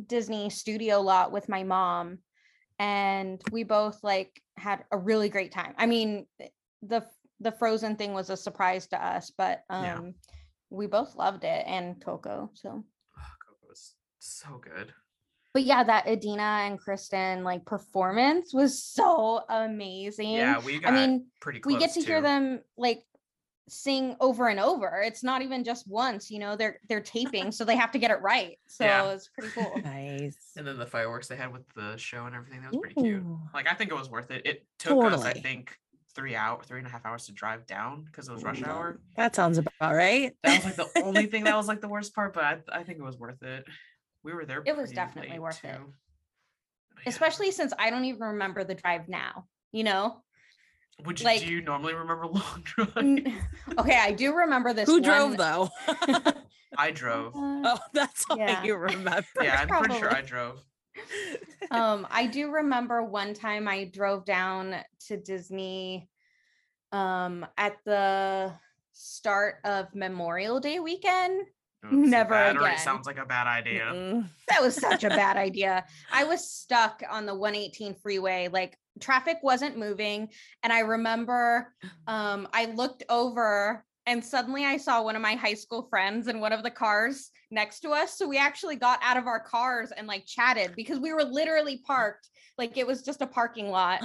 Disney studio lot with my mom, and we both like had a really great time. I mean, the Frozen thing was a surprise to us, but we both loved it, and Coco. So Coco was so good. But yeah, that Idina and Kristen like performance was so amazing. Yeah, pretty close. We get to hear them like sing over and over. It's not even just once, you know, they're taping, so they have to get it right. So it was pretty cool. Nice. And then the fireworks they had with the show and everything, that was pretty cute. Like I think it was worth it. It took us, I think, 3.5 hours to drive down because it was rush hour. That sounds about right. That was like the only thing that was like the worst part, but I think it was worth it. We were there. It was definitely worth it. Yeah. Especially since I don't even remember the drive now, you know? Do you normally remember long drives? Okay, I do remember this. Who drove though? I drove. Oh, that's all you remember. Yeah, I'm pretty sure I drove. I do remember one time I drove down to Disney at the start of Memorial Day weekend. Never again. Sounds like a bad idea. Mm-mm. That was such a bad idea. I was stuck on the 118 freeway, like traffic wasn't moving, and I remember I looked over and suddenly I saw one of my high school friends in one of the cars next to us. So we actually got out of our cars and like chatted because we were literally parked. Like it was just a parking lot.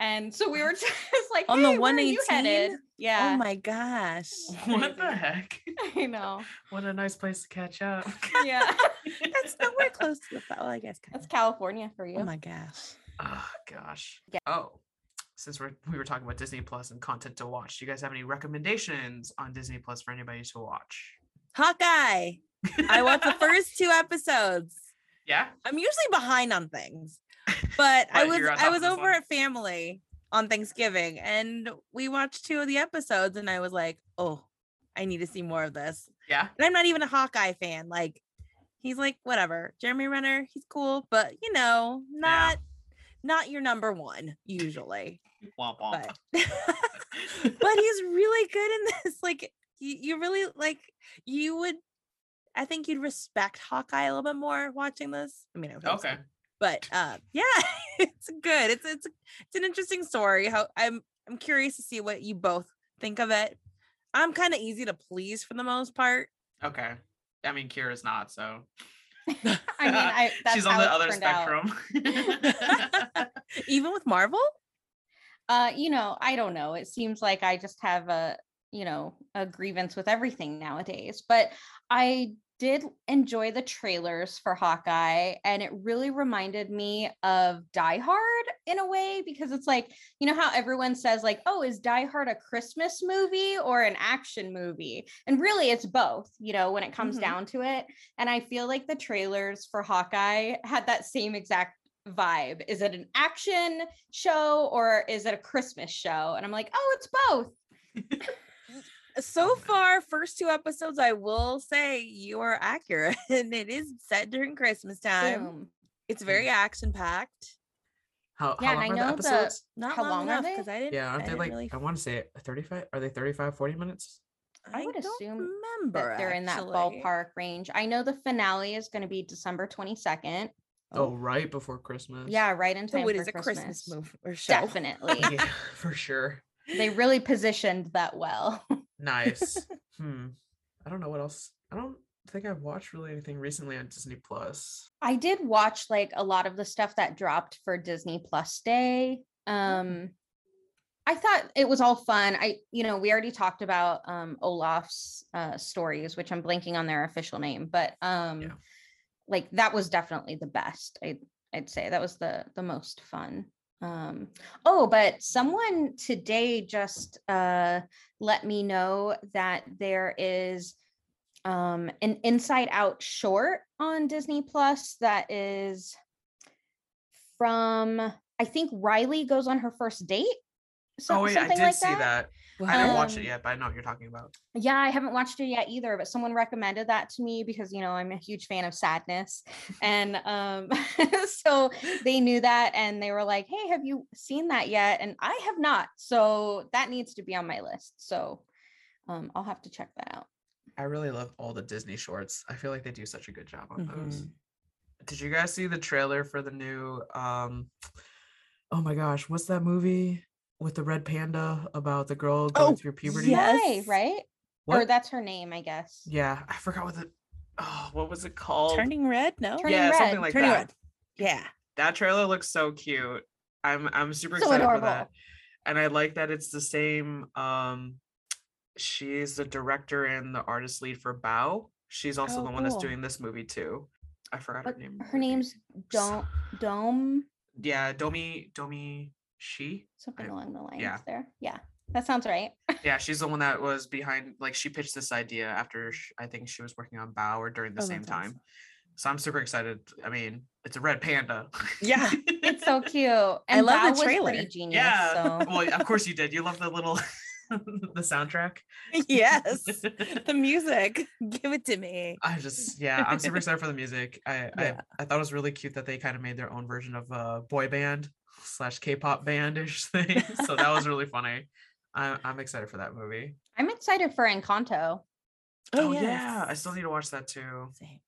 And so we were just like, hey, on the 118? Where are you headed? Yeah. Oh my gosh. What the heck? I know. What a nice place to catch up. Yeah. That's nowhere close to the, well, I guess. That's California for you. Oh my gosh. Oh gosh. Yeah. Oh. Since we were talking about Disney Plus and content to watch, do you guys have any recommendations on Disney Plus for anybody to watch? Hawkeye. I watched the first 2 episodes. Yeah. I'm usually behind on things, but I was over at family on Thanksgiving and we watched 2 of the episodes and I was like, oh, I need to see more of this. Yeah. And I'm not even a Hawkeye fan. Like he's like, whatever. Jeremy Renner, he's cool, but you know, not your number one usually. Womp womp. But he's really good in this. Like you really like, you would, I think you'd respect Hawkeye a little bit more watching this. I mean, okay. But yeah, it's good. It's an interesting story. How I'm curious to see what you both think of it. I'm kind of easy to please for the most part. Okay. I mean, Kira's not, so. I mean, that's she's on the other spectrum. Even with Marvel? You know, I don't know. It seems like I just have a grievance with everything nowadays, but I did enjoy the trailers for Hawkeye, and it really reminded me of Die Hard in a way, because it's like, you know how everyone says like, oh, is Die Hard a Christmas movie or an action movie? And really it's both, you know, when it comes down to it. And I feel like the trailers for Hawkeye had that same exact vibe. Is it an action show or is it a Christmas show? And I'm like, oh, it's both. So far, first 2 episodes, I will say you are accurate. And it is set during Christmas time. Boom. It's very action packed. How long are the episodes? Not how long enough because I didn't. Yeah, aren't they like really... I want to say 35? Are they 35, 40 minutes? I would assume remember that they're in that ballpark range. I know the finale is going to be December 22nd. Oh, right before Christmas. Yeah, right in time for Christmas. It's a Christmas move or show. Definitely. Yeah, for sure. They really positioned that well. Nice. I don't know what else. I don't think I've watched really anything recently on Disney Plus. I did watch like a lot of the stuff that dropped for Disney Plus Day. I thought it was all fun. We already talked about Olaf's stories, which I'm blanking on their official name, but like that was definitely the best. I'd say that was the most fun. But someone today just let me know that there is an Inside Out short on Disney Plus that is from, I think Riley goes on her first date. I did see that. I haven't watched it yet, but I know what you're talking about. Yeah, I haven't watched it yet either, but someone recommended that to me because, I'm a huge fan of sadness. And so they knew that and they were like, hey, have you seen that yet? And I have not. So that needs to be on my list. So I'll have to check that out. I really love all the Disney shorts. I feel like they do such a good job on those. Did you guys see the trailer for the new, oh my gosh, what's that movie? With the red panda about the girl going through puberty. Yes. Right? What? Or that's her name, I guess. Yeah. I forgot what was it called? Turning Red? No? Turning Red. Yeah. That trailer looks so cute. I'm super excited for that. And I like that it's the same. She's the director and the artist lead for Bao. She's also the one that's doing this movie too. I forgot her name. Her name's Dome. Yeah, Domi. She something along the lines there. Yeah, that sounds right. Yeah, she's the one that was behind, like she pitched this idea after I think she was working on Bauer during the same time. Awesome. So I'm super excited. I mean, it's a red panda. Yeah, it's so cute. And I love the trailer. Was pretty genius. Yeah. So. Well, of course you did. You love the little the soundtrack. Yes, the music. Give it to me. I'm super excited for the music. I thought it was really cute that they kind of made their own version of a boy band. / K-pop bandish thing. So that was really funny. I'm excited for that movie. I'm excited for Encanto. Yeah, I still need to watch that too. Same.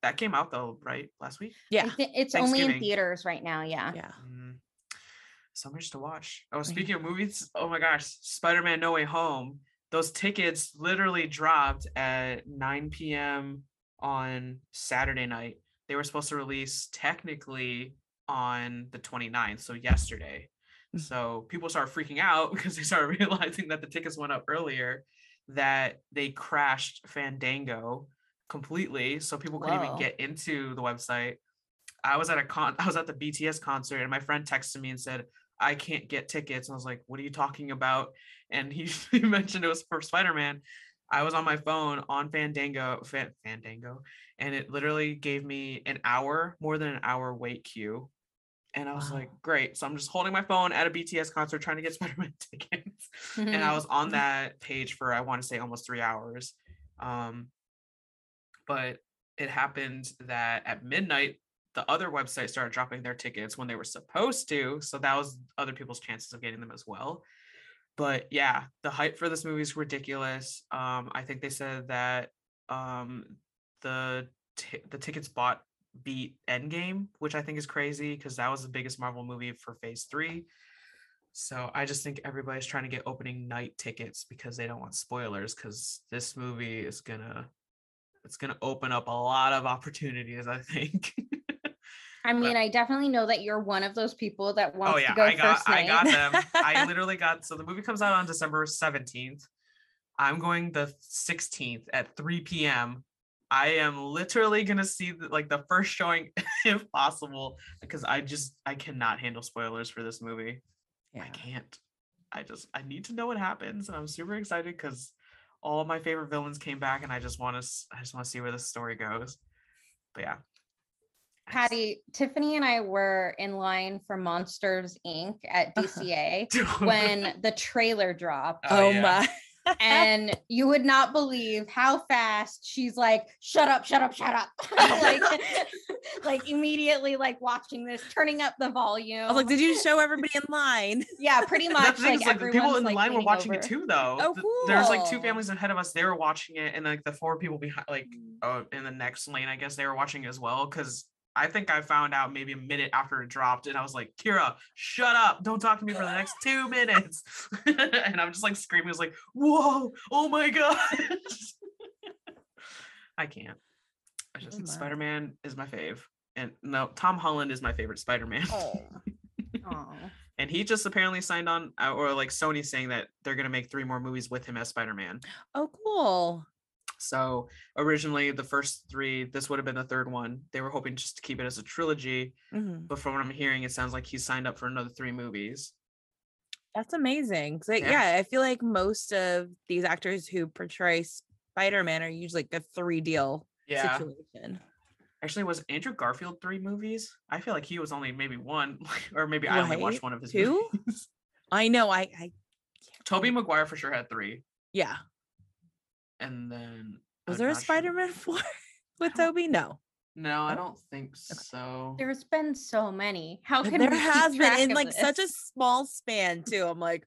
That came out though, right? Last week? Yeah. It's only in theaters right now. Yeah. Yeah. So much to watch. Oh, speaking of movies, oh my gosh, Spider-Man No Way Home. Those tickets literally dropped at 9 p.m. on Saturday night. They were supposed to release technically on the 29th, so yesterday. So people started freaking out because they started realizing that the tickets went up earlier, that they crashed Fandango completely, so people couldn't even get into the website. I was at the BTS concert and my friend texted me and said, I can't get tickets. And I was like, what are you talking about? And he mentioned it was for Spider-Man. I was on my phone on Fandango, and it literally gave me more than an hour wait queue. And I was like, great. So I'm just holding my phone at a BTS concert trying to get Spider-Man tickets. And I was on that page for, I want to say, almost 3 hours. But it happened that at midnight, the other website started dropping their tickets when they were supposed to. So that was other people's chances of getting them as well. But yeah, the hype for this movie is ridiculous. I think they said that the tickets bought beat Endgame, which I think is crazy because that was the biggest Marvel movie for phase 3. So I just think everybody's trying to get opening night tickets because they don't want spoilers, because this movie is gonna open up a lot of opportunities, I think. I mean, I definitely know that you're one of those people that wants to go first night. I got them. So the movie comes out on December 17th. I'm going the 16th at 3 p.m. I am literally going to see the first showing if possible, because I cannot handle spoilers for this movie. Yeah. I can't. I need to know what happens. And I'm super excited because all my favorite villains came back and I just want to see where this story goes. But yeah. Patty, Tiffany and I were in line for Monsters, Inc. at DCA when the trailer dropped. Oh my. And you would not believe how fast she's like, shut up. like immediately watching this, turning up the volume. I was like, did you show everybody in line? Yeah, pretty much. The people in line were watching it too, though. Oh, cool. There's 2 families ahead of us. They were watching it. And the 4 people behind, in the next lane, I guess they were watching it as well. Cause I think I found out maybe a minute after it dropped, and I was like, Kira, shut up. Don't talk to me for the next 2 minutes. And I'm just like screaming. I was like, whoa, oh my gosh. I can't. I just, Spider-Man is my fave. And no, Tom Holland is my favorite Spider-Man. Oh. And he just apparently signed on, or like Sony's saying that they're going to make 3 more movies with him as Spider-Man. Oh, cool. So originally the first 3, this would have been the 3rd one. They were hoping just to keep it as a trilogy. Mm-hmm. But from what I'm hearing, it sounds like he signed up for another 3 movies. That's amazing. So, yeah, I feel like most of these actors who portray Spider-Man are usually like a 3-deal situation. Actually, was Andrew Garfield 3 movies? I feel like he was only maybe 1, or maybe I only watched 1 of his 2 movies. I know. I Tobey Maguire for sure had 3. Yeah. And then was there a Spider-Man 4 with Toby? No, I don't think so. There's been so many. How can there has been in like such a small span too? I'm like,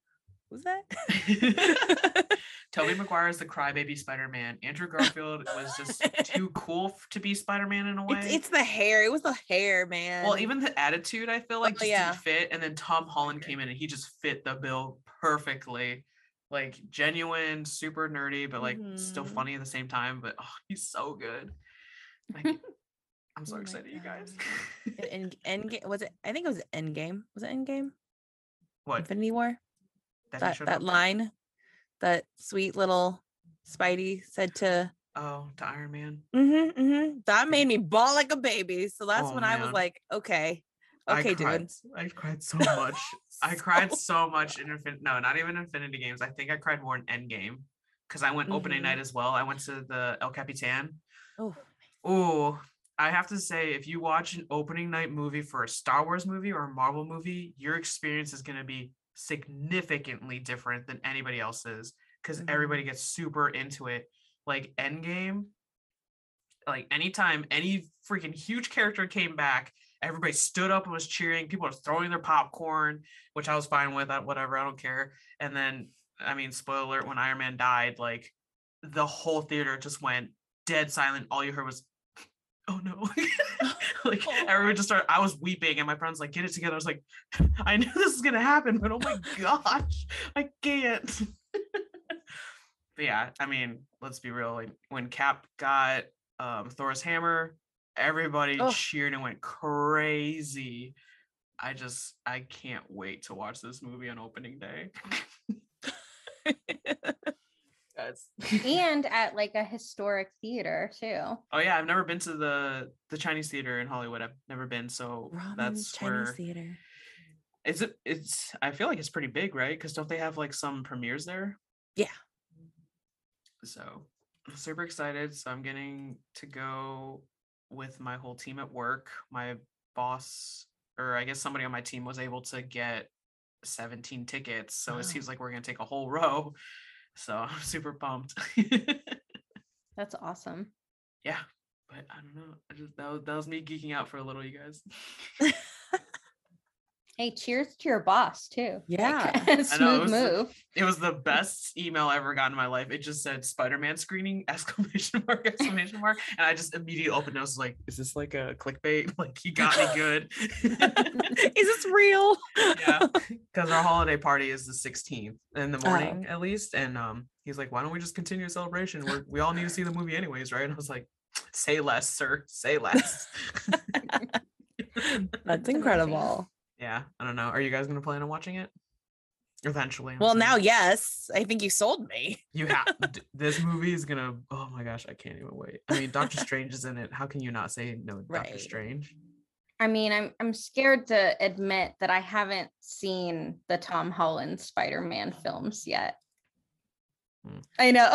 who's that? Tobey Maguire is the crybaby Spider-Man. Andrew Garfield was just too cool to be Spider-Man in a way. It's the hair. It was the hair, man. Well, even the attitude, I feel like, didn't fit. And then Tom Holland came in and he just fit the bill perfectly. Like genuine, super nerdy, but like still funny at the same time. But oh, he's so good. Like, I'm so excited, you guys. Endgame was it? I think it was Endgame. Was it Endgame? What? Infinity War. That line, that sweet little Spidey said to Iron Man. Mm-hmm, mm-hmm. That made me bawl like a baby. So that's I was like, okay, dude. I cried so much. I cried so much in not even Infinity Games. I think I cried more in Endgame because I went opening night as well. I went to the El Capitan. Oh, I have to say, if you watch an opening night movie for a Star Wars movie or a Marvel movie, your experience is going to be significantly different than anybody else's because everybody gets super into it. Like Endgame, like anytime any freaking huge character came back, everybody stood up and was cheering. People are throwing their popcorn, which I was fine with. Whatever, I don't care. And then, I mean, spoiler alert, when Iron Man died, like the whole theater just went dead silent. All you heard was, oh no. Like everyone just started, I was weeping and my friend's like, get it together. I was like, I knew this is going to happen, but oh my gosh, I can't. But yeah, I mean, let's be real. Like when Cap got Thor's hammer, everybody cheered and went crazy. I can't wait to watch this movie on opening day. And at like a historic theater too. Oh yeah, I've never been to the Chinese theater in Hollywood. I've never been, so Robin's that's Chinese where theater. Is it? It's. I feel like it's pretty big, right? Because don't they have like some premieres there? Yeah. So, I'm super excited. So I'm getting to go with my whole team at work. My boss, or I guess somebody on my team, was able to get 17 tickets. So it seems like we're going to take a whole row. So I'm super pumped. That's awesome. Yeah. But I don't know. That was me geeking out for a little, you guys. Hey, cheers to your boss too. Yeah. Smooth move. It was the best email I ever got in my life. It just said Spider-Man screening, !! And I just immediately opened it. I was like, is this like a clickbait? Like he got me good. Is this real? Yeah. Because our holiday party is the 16th in the morning at least. And he's like, why don't we just continue the celebration? We all need to see the movie anyways, right? And I was like, say less, sir. Say less. That's incredible. Yeah, I don't know. Are you guys going to plan on watching it? Eventually. Well, now, yes. I think you sold me. You have. This movie is going to, oh my gosh, I can't even wait. I mean, Doctor Strange is in it. How can you not say no, right? Doctor Strange? I mean, I'm scared to admit that I haven't seen the Tom Holland Spider-Man films yet. I know.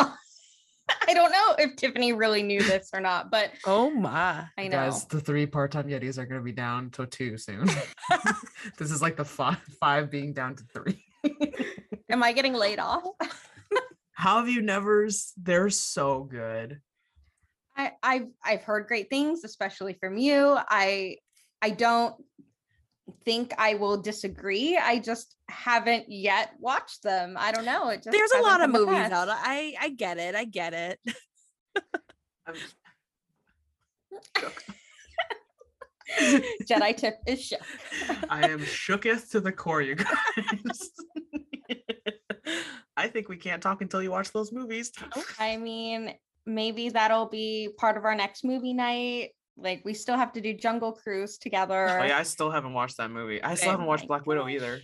I don't know if Tiffany really knew this or not, but oh my, I know. Guys, the 3 part-time Yetis are going to be down to 2 soon. This is like the 5 being down to 3. Am I getting laid off? How have you never? They're so good. I've heard great things, especially from you. I don't think I will disagree. I just haven't yet watched them. I don't know. It just there's a lot of movies out. I get it. I get it. Jedi tip is shook. I am shooketh to the core, you guys. I think we can't talk until you watch those movies. I mean, maybe that'll be part of our next movie night. Like, we still have to do Jungle Cruise together. Oh, yeah, I still haven't watched that movie. I still haven't watched Black Widow either.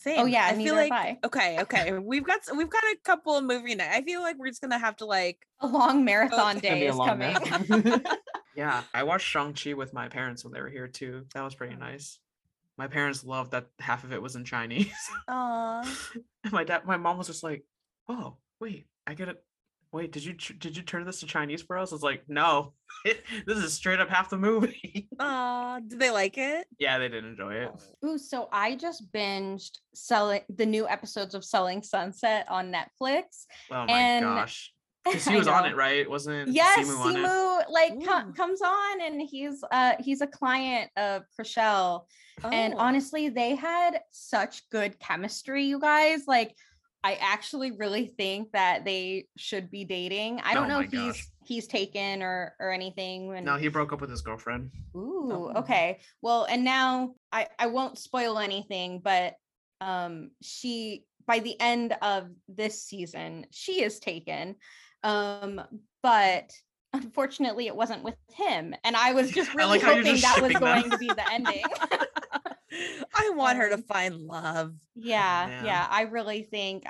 Same. Oh yeah, I feel like okay. We've got a couple of movie nights. I feel like we're just gonna have to like a long marathon day is coming. Yeah, I watched Shang-Chi with my parents when they were here too. That was pretty nice. My parents loved that half of it was in Chinese. Aww. And my mom was just like, "Oh wait, I get it. Wait, did you turn this to Chinese for us?" I was like, "No, this is straight up half the movie." Aw, did they like it? Yeah, they did enjoy it. Ooh, so I just binged the new episodes of Selling Sunset on Netflix. Oh my gosh. Because he was on it, right? Wasn't Simu on it? Yes, Simu like comes on, and he's a client of Chrishell. Oh. And honestly, they had such good chemistry, you guys. Like, I actually really think that they should be dating. I don't know if he's taken or anything. No, he broke up with his girlfriend. Ooh, okay. Well, and now I won't spoil anything, but by the end of this season, she is taken. But unfortunately, it wasn't with him. And I was just really hoping that was going to be the ending. I want her to find love. Yeah, yeah. I really think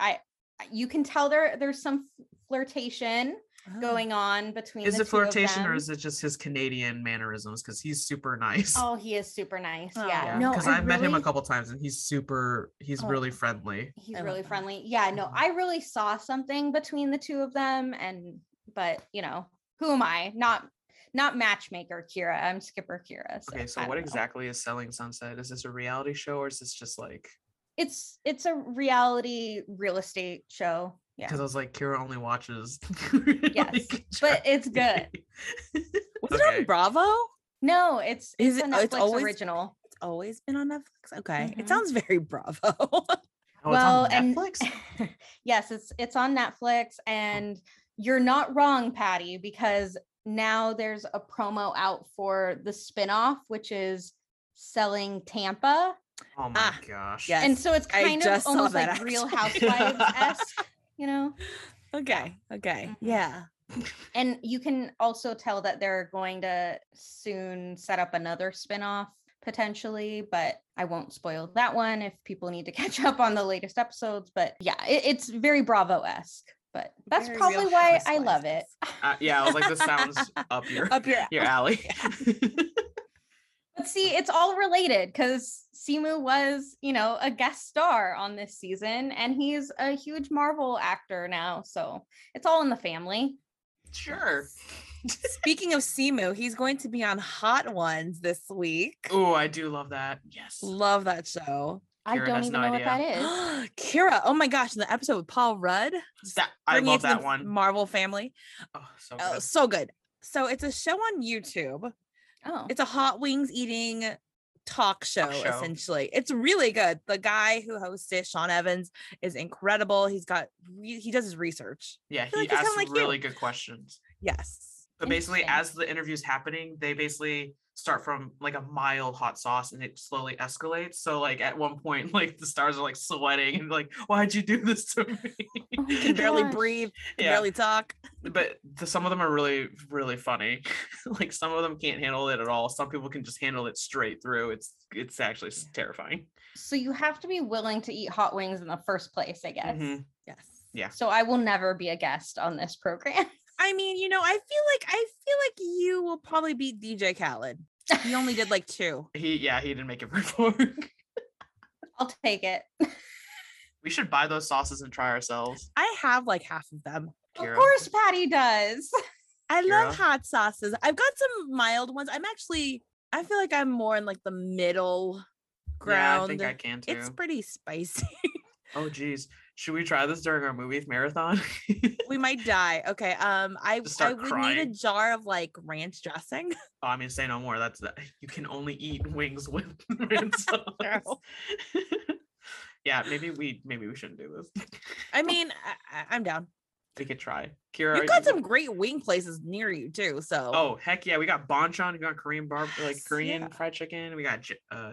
you can tell there's some flirtation going on between. Is it flirtation or is it just his Canadian mannerisms? Because he's super nice. Oh, he is super nice. Oh. Yeah. No, because I've met him a couple times and he's really friendly. He's really friendly. Yeah. No, I really saw something between the two of them, but you know, who am I? Not matchmaker Kira. I'm Skipper Kira. So okay, so what exactly is Selling Sunset? Is this a reality show or is this just like it's a reality real estate show? Yeah. Because I was like, Kira only watches but it's good. Was it on Bravo? No, it's a Netflix original. It's always been on Netflix. Okay. Mm-hmm. It sounds very Bravo. It's on Netflix? And yes, it's on Netflix, and you're not wrong, Patty, because now there's a promo out for the spinoff, which is Selling Tampa. Oh my gosh. Yes. And so it's kind of almost like actually. Real Housewives-esque, you know? Okay. Okay. Yeah. And you can also tell that they're going to soon set up another spinoff potentially, but I won't spoil that one if people need to catch up on the latest episodes. But yeah, it's very Bravo-esque. But that's very probably why I love it. I was like, this sounds up your alley. But see, it's all related because Simu was, you know, a guest star on this season, and he's a huge Marvel actor now, so it's all in the family. Sure. Speaking of Simu, he's going to be on Hot Ones this week. Oh, I do love that. Yes, love that show. Kira I don't even know what that is. Kira, oh my gosh, in the episode with Paul Rudd. I love that one. Marvel family. Oh, so good. So good. So it's a show on YouTube. Oh. It's a hot wings eating talk show, essentially. It's really good. The guy who hosts it, Sean Evans, is incredible. He's got, he does his research. Yeah, he asks really good questions. Yes. But basically, as the interview's happening, they basically start from like a mild hot sauce and it slowly escalates. So like at one point, like the stars are like sweating and like, why'd you do this to me? Oh, you can barely breathe, can barely talk. But some of them are really, really funny. Like some of them can't handle it at all. Some people can just handle it straight through. It's actually terrifying. So you have to be willing to eat hot wings in the first place, I guess. Mm-hmm. Yes. Yeah. So I will never be a guest on this program. I mean, you know, I feel like you will probably beat DJ Khaled. He only did like 2. He didn't make it for 4. I'll take it. We should buy those sauces and try ourselves. I have like half of them. Kira. Of course, Patty does. I love hot sauces. I've got some mild ones. I feel like I'm more in like the middle ground. Yeah, I think I can too. It's pretty spicy. Oh geez. Should we try this during our movie marathon? We might die. Okay. I would need a jar of like ranch dressing. Oh, I mean, say no more. You can only eat wings with ranch sauce. Yeah, maybe we shouldn't do this. I mean, I'm down. we could try. Kira, you've got some great wing places near you too. So oh heck yeah, we got Bonchon, we got Korean barbecue, like Korean fried chicken. We got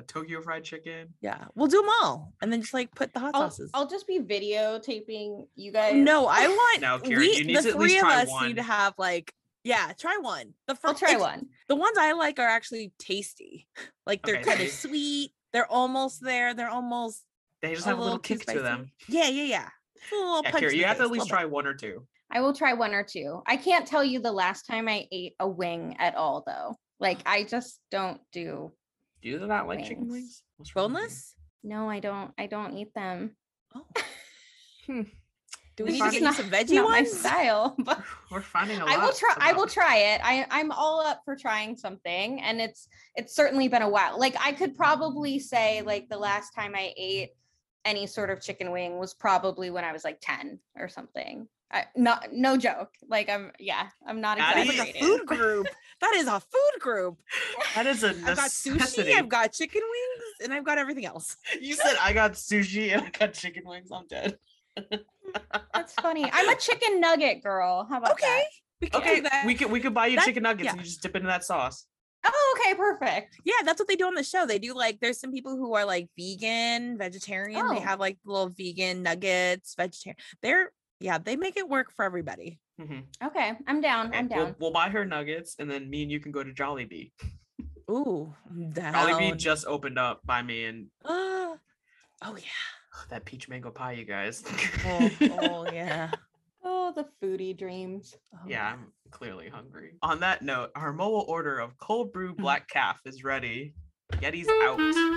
Tokyo fried chicken. Yeah, we'll do them all, and then just like put the hot sauces. I'll just be videotaping you guys. No, I want Kira, you need the three of us one. Need to have like. Yeah, try one. I'll try one. The ones I like are actually tasty. Like they're kind of sweet. They're almost there. They're almost. They just have a little kick to them. Yeah. A little punch here, you have to at least try one or two. I will try one or two. I can't tell you the last time I ate a wing at all, though. Like I just don't do. Do you not like chicken wings? Boneless? No, I don't. I don't eat them. Oh. Do we need to get some veggie ones? My style, but we're finding a lot. I will try it. I'm all up for trying something, and it's certainly been a while. Like I could probably say, like the last time I ate any sort of chicken wing was probably when I was like 10 or something. No joke. Like I'm not exaggerating. That is a food group. That is a necessity. I've got sushi. I've got chicken wings, and I've got everything else. You said I got sushi and I got chicken wings. I'm dead. That's funny. I'm a chicken nugget girl. How about that? We can do that. We could buy you chicken nuggets and you just dip into that sauce. Oh, okay, perfect. Yeah, that's what they do on the show. They do like there's some people who are like vegan, vegetarian. Oh. They have like little vegan nuggets, vegetarian. They make it work for everybody. Mm-hmm. Okay, I'm down. Okay, I'm down. We'll buy her nuggets, and then me and you can go to Jollibee. Ooh, Jollibee just opened up by me and. Oh yeah. That peach mango pie, you guys. Oh yeah. Oh, the foodie dreams. Oh, yeah, I'm clearly hungry. On that note, our mobile order of cold brew black calf is ready. Yeti's out.